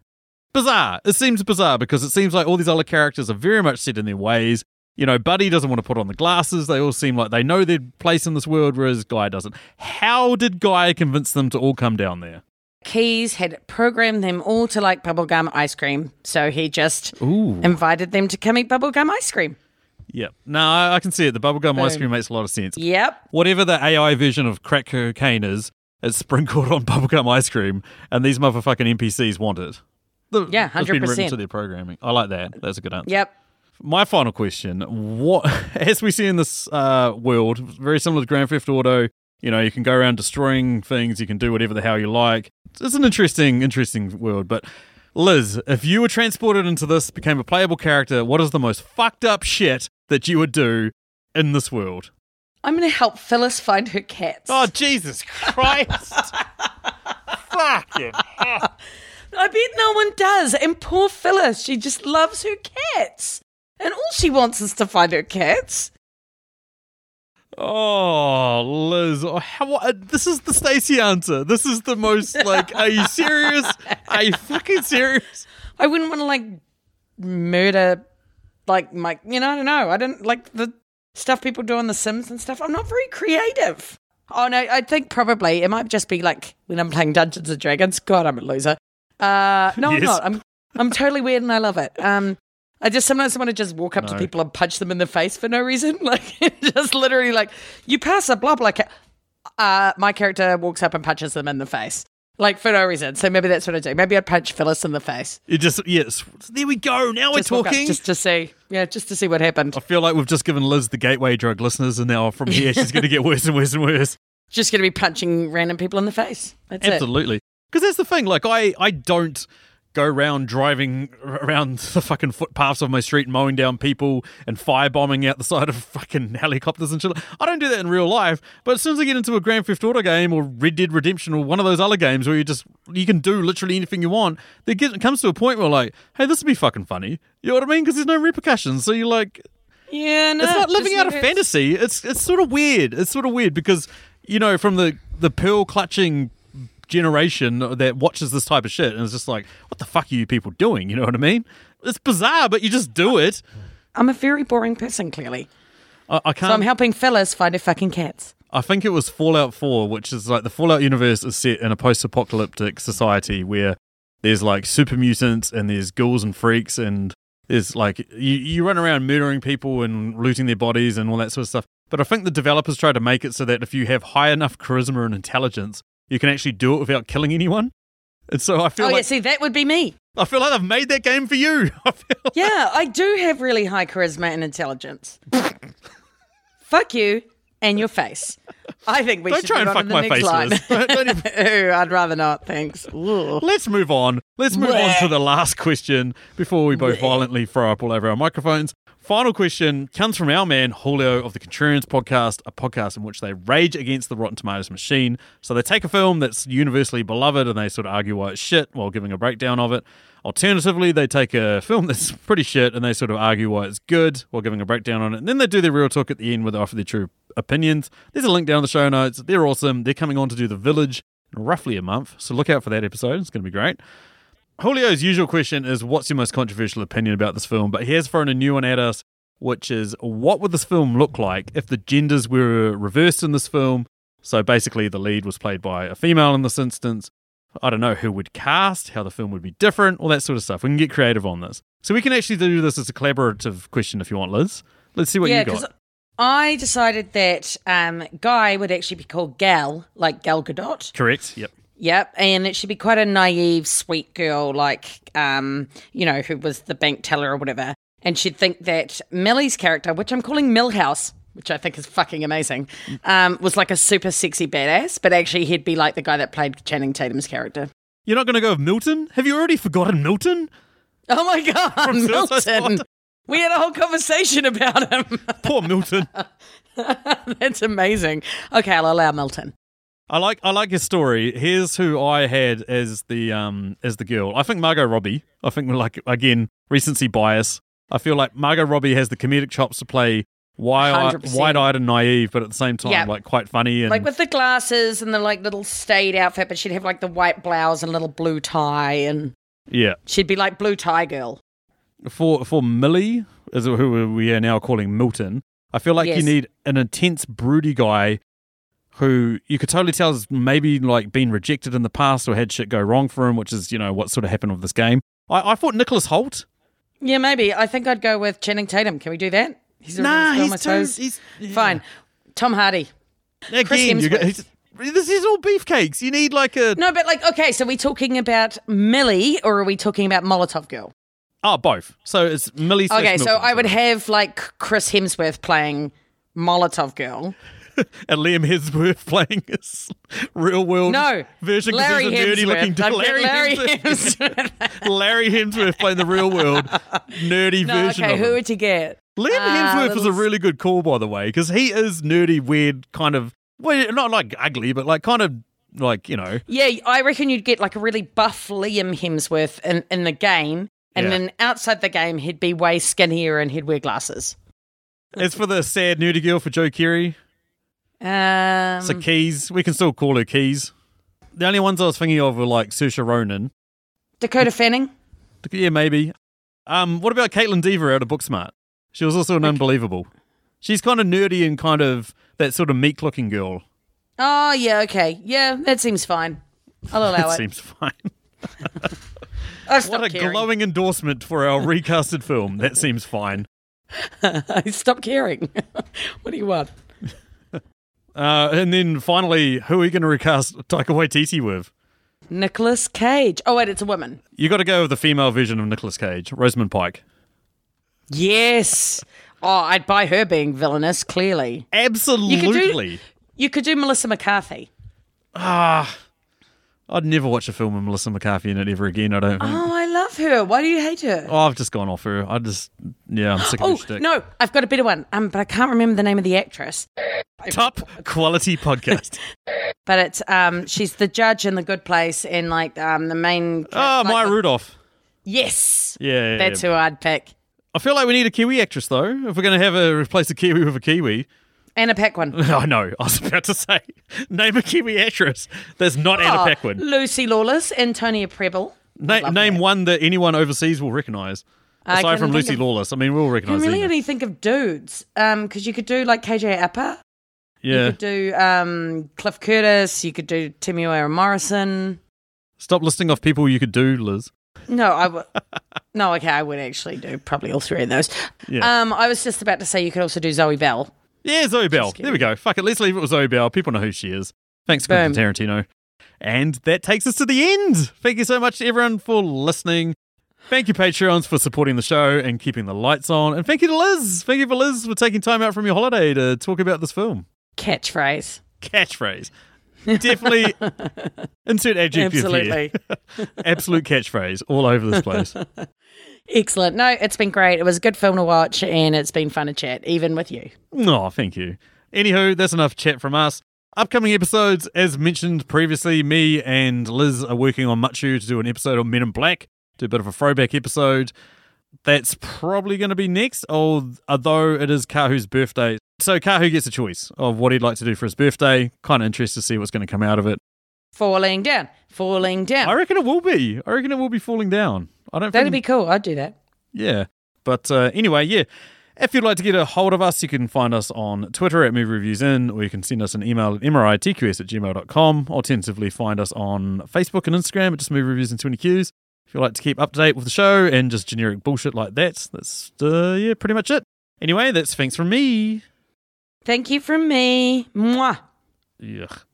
Bizarre. It seems bizarre because it seems like all these other characters are very much set in their ways. You know, Buddy doesn't want to put on the glasses. They all seem like they know their place in this world, whereas Guy doesn't. How did Guy convince them to all come down there? Keys had programmed them all to like bubblegum ice cream, so he just invited them to come eat bubblegum ice cream. Yep. No, I can see it. The bubblegum ice cream makes a lot of sense. Yep. Whatever the AI version of crack cocaine is, it's sprinkled on bubblegum ice cream, and these motherfucking NPCs want it. Yeah, 100%. It's been written to their programming. I like that. That's a good answer. Yep. My final question, what, as we see in this world, very similar to Grand Theft Auto, you know, you can go around destroying things, you can do whatever the hell you like. It's an interesting world. But Liz, if you were transported into this, became a playable character, what is the most fucked up shit that you would do in this world? I'm going to help Phyllis find her cats. Oh, Jesus Christ. Fucking hell. I bet no one does. And poor Phyllis, she just loves her cats. And all she wants is to find her cats. Oh, Liz. This is the Stacey answer. This is the most, like, are you serious? Are you fucking serious? I wouldn't want to, like, murder, like, my, you know, I don't know. I don't like the stuff people do on The Sims and stuff. I'm not very creative. Oh, no, I think probably it might just be, like, when I'm playing Dungeons and Dragons. God, I'm a loser. No, yes. I'm not. I'm totally weird and I love it. I just sometimes want to just walk up to people and punch them in the face for no reason. Like, just literally like, you pass a blah, blah, my character walks up and punches them in the face. Like, for no reason. So maybe that's what I do. Maybe I'd punch Phyllis in the face. You just, yes. There we go. Now just we're talking. Just to see. Yeah, just to see what happened. I feel like we've just given Liz the gateway drug, listeners, and now from here she's going to get worse and worse and worse. Just going to be punching random people in the face. That's Absolutely. Because that's the thing, like, I don't go around driving around the fucking footpaths of my street and mowing down people and firebombing out the side of fucking helicopters and shit. I don't do that in real life, but as soon as I get into a Grand Theft Auto game or Red Dead Redemption or one of those other games where you can do literally anything you want, it comes to a point where, like, hey, this would be fucking funny. You know what I mean? Because there's no repercussions, so you're like... Yeah, no. It's not living out a fantasy. It's sort of weird. It's sort of weird because, you know, from the pearl-clutching generation that watches this type of shit and it's just like, what the fuck are you people doing? You know what I mean? It's bizarre, but you just do it. I'm a very boring person, clearly. I can't. So I'm helping Phyllis find her fucking cats. I think it was Fallout 4, which is like the Fallout universe is set in a post-apocalyptic society where there's like super mutants and there's ghouls and freaks and there's like you run around murdering people and looting their bodies and all that sort of stuff. But I think the developers try to make it so that if you have high enough charisma and intelligence, you can actually do it without killing anyone. And so I feel like... Oh, yeah, see, that would be me. I feel like I've made that game for you. I do have really high charisma and intelligence. Fuck you and your face. I think we should try and fuck my face list. Don't even... Ooh, I'd rather not, thanks. Ooh. Let's move on. Let's move on to the last question before we both violently throw up all over our microphones. Final question comes from our man, Julio, of the Contrarians podcast, a podcast in which they rage against the Rotten Tomatoes machine. So they take a film that's universally beloved and they sort of argue why it's shit while giving a breakdown of it. Alternatively, they take a film that's pretty shit and they sort of argue why it's good while giving a breakdown on it. And then they do their real talk at the end where they offer their true opinions. There's a link down in the show notes. They're awesome. They're coming on to do The Village in roughly a month. So look out for that episode. It's going to be great. Julio's usual question is, what's your most controversial opinion about this film? But he has thrown a new one at us, which is, what would this film look like if the genders were reversed in this film? So basically the lead was played by a female in this instance. I don't know who would cast, how the film would be different, all that sort of stuff. We can get creative on this. So we can actually do this as a collaborative question if you want, Liz. Let's see what you got. I decided that Guy would actually be called Gal, like Gal Gadot. Correct, yep. Yep, and it should be quite a naive, sweet girl, like, who was the bank teller or whatever. And she'd think that Millie's character, which I'm calling Millhouse, which I think is fucking amazing, was like a super sexy badass, but actually he'd be like the guy that played Channing Tatum's character. You're not going to go with Milton? Have you already forgotten Milton? Oh my God, Milton! We had a whole conversation about him. Poor Milton. That's amazing. Okay, I'll allow Milton. I like your story. Here's who I had as the girl. I think Margot Robbie. I think, like, again, recency bias. I feel like Margot Robbie has the comedic chops to play wide-eyed and naive, but at the same time, like, quite funny. And like with the glasses and the, like, little staid outfit, but she'd have, like, the white blouse and little blue tie, and she'd be like Blue Tie Girl. For Millie, is who we are now calling Milton, I feel like you need an intense, broody guy who you could totally tell has maybe, like, been rejected in the past or had shit go wrong for him, which is, you know, what sort of happened with this game. I thought Nicholas Holt. Yeah, maybe. I think I'd go with Channing Tatum. Can we do that? He's fine. Tom Hardy. Again, this is all beefcakes. You need, like, a... No, but, like, okay, so are we talking about Millie or are we talking about Molotov Girl? Oh, both. So it's Millie... Okay, so I would have, like, Chris Hemsworth playing Molotov Girl... and Liam Hemsworth playing his real-world version. Larry Hemsworth. Larry Hemsworth playing the real-world nerdy version of it. Okay, who would you get? Liam Hemsworth was a really good call, by the way, because he is nerdy, weird, kind of... Well, not, like, ugly, but, like, kind of, like, you know... Yeah, I reckon you'd get, like, a really buff Liam Hemsworth in the game, and then outside the game, he'd be way skinnier and he'd wear glasses. As for the sad nerdy girl for Joe Keery... So Keys, we can still call her Keys. The only ones I was thinking of were like Saoirse Ronan, Dakota Fanning. Yeah, maybe. What about Caitlin Dever out of Booksmart? She was also an unbelievable. She's kind of nerdy and kind of that sort of meek-looking girl. Oh yeah, okay, yeah, that seems fine. I'll allow it. Seems fine. What a glowing endorsement for our recasted film. That seems fine. Stop caring. What do you want? And then finally, who are you going to recast Taika Waititi with? Nicolas Cage. Oh, wait, it's a woman. You got to go with the female version of Nicolas Cage, Rosamund Pike. Yes. Oh, I'd buy her being villainous, clearly. Absolutely. You could do Melissa McCarthy. I'd never watch a film with Melissa McCarthy in it ever again, I don't think. Oh, I love her. Why do you hate her? Oh, I've just gone off her. I'm sick of her shtick. No, I've got a better one, but I can't remember the name of the actress. Top quality podcast. But it's she's the judge in The Good Place and like the main... Maya Rudolph. Yes. Yeah. That's who I'd pick. I feel like we need a Kiwi actress, though, if we're going to have a replace a Kiwi with a Kiwi. Anna Paquin. I know. I was about to say, name a Kiwi actress that's not Anna Paquin. Lucy Lawless, Antonia Preble. Name one that anyone overseas will recognise. Aside from Lucy Lawless. I mean, we'll recognise them. I can really only think of dudes. Because you could do like KJ Apa. Yeah. You could do Cliff Curtis. You could do Timisoara Morrison. Stop listing off people you could do, Liz. No, I would actually do probably all three of those. Yeah. I was just about to say you could also do Zoe Bell. Yeah, Zoe Bell. There we go. Fuck it. Let's leave it with Zoe Bell. People know who she is. Thanks, Quentin Tarantino. And that takes us to the end. Thank you so much to everyone for listening. Thank you, Patreons, for supporting the show and keeping the lights on. And thank you to Liz. Thank you for Liz for taking time out from your holiday to talk about this film. Catchphrase. Catchphrase. Definitely insert adjective absolutely here. Absolute catchphrase all over this place. Excellent. No, it's been great. It was a good film to watch, and it's been fun to chat, even with you. Oh, thank you. Anywho, that's enough chat from us. Upcoming episodes, as mentioned previously, me and Liz are working on Machu to do an episode on Men in Black, do a bit of a throwback episode. That's probably going to be next, although it is Kahu's birthday. So Kahu gets a choice of what he'd like to do for his birthday. Kind of interested to see what's going to come out of it. Falling Down. Falling Down. I reckon it will be. I reckon it will be Falling Down. I don't. That'd be cool. I'd do that. Yeah. But anyway, yeah. If you'd like to get a hold of us, you can find us on Twitter at MovieReviewsIn, or you can send us an email at mritqs@gmail.com. Alternatively, find us on Facebook and Instagram at just MovieReviewsIn20Qs. If you'd like to keep up to date with the show and just generic bullshit like that, that's yeah, pretty much it. Anyway, that's thanks from me. Thank you from me. Mwah. Yuck.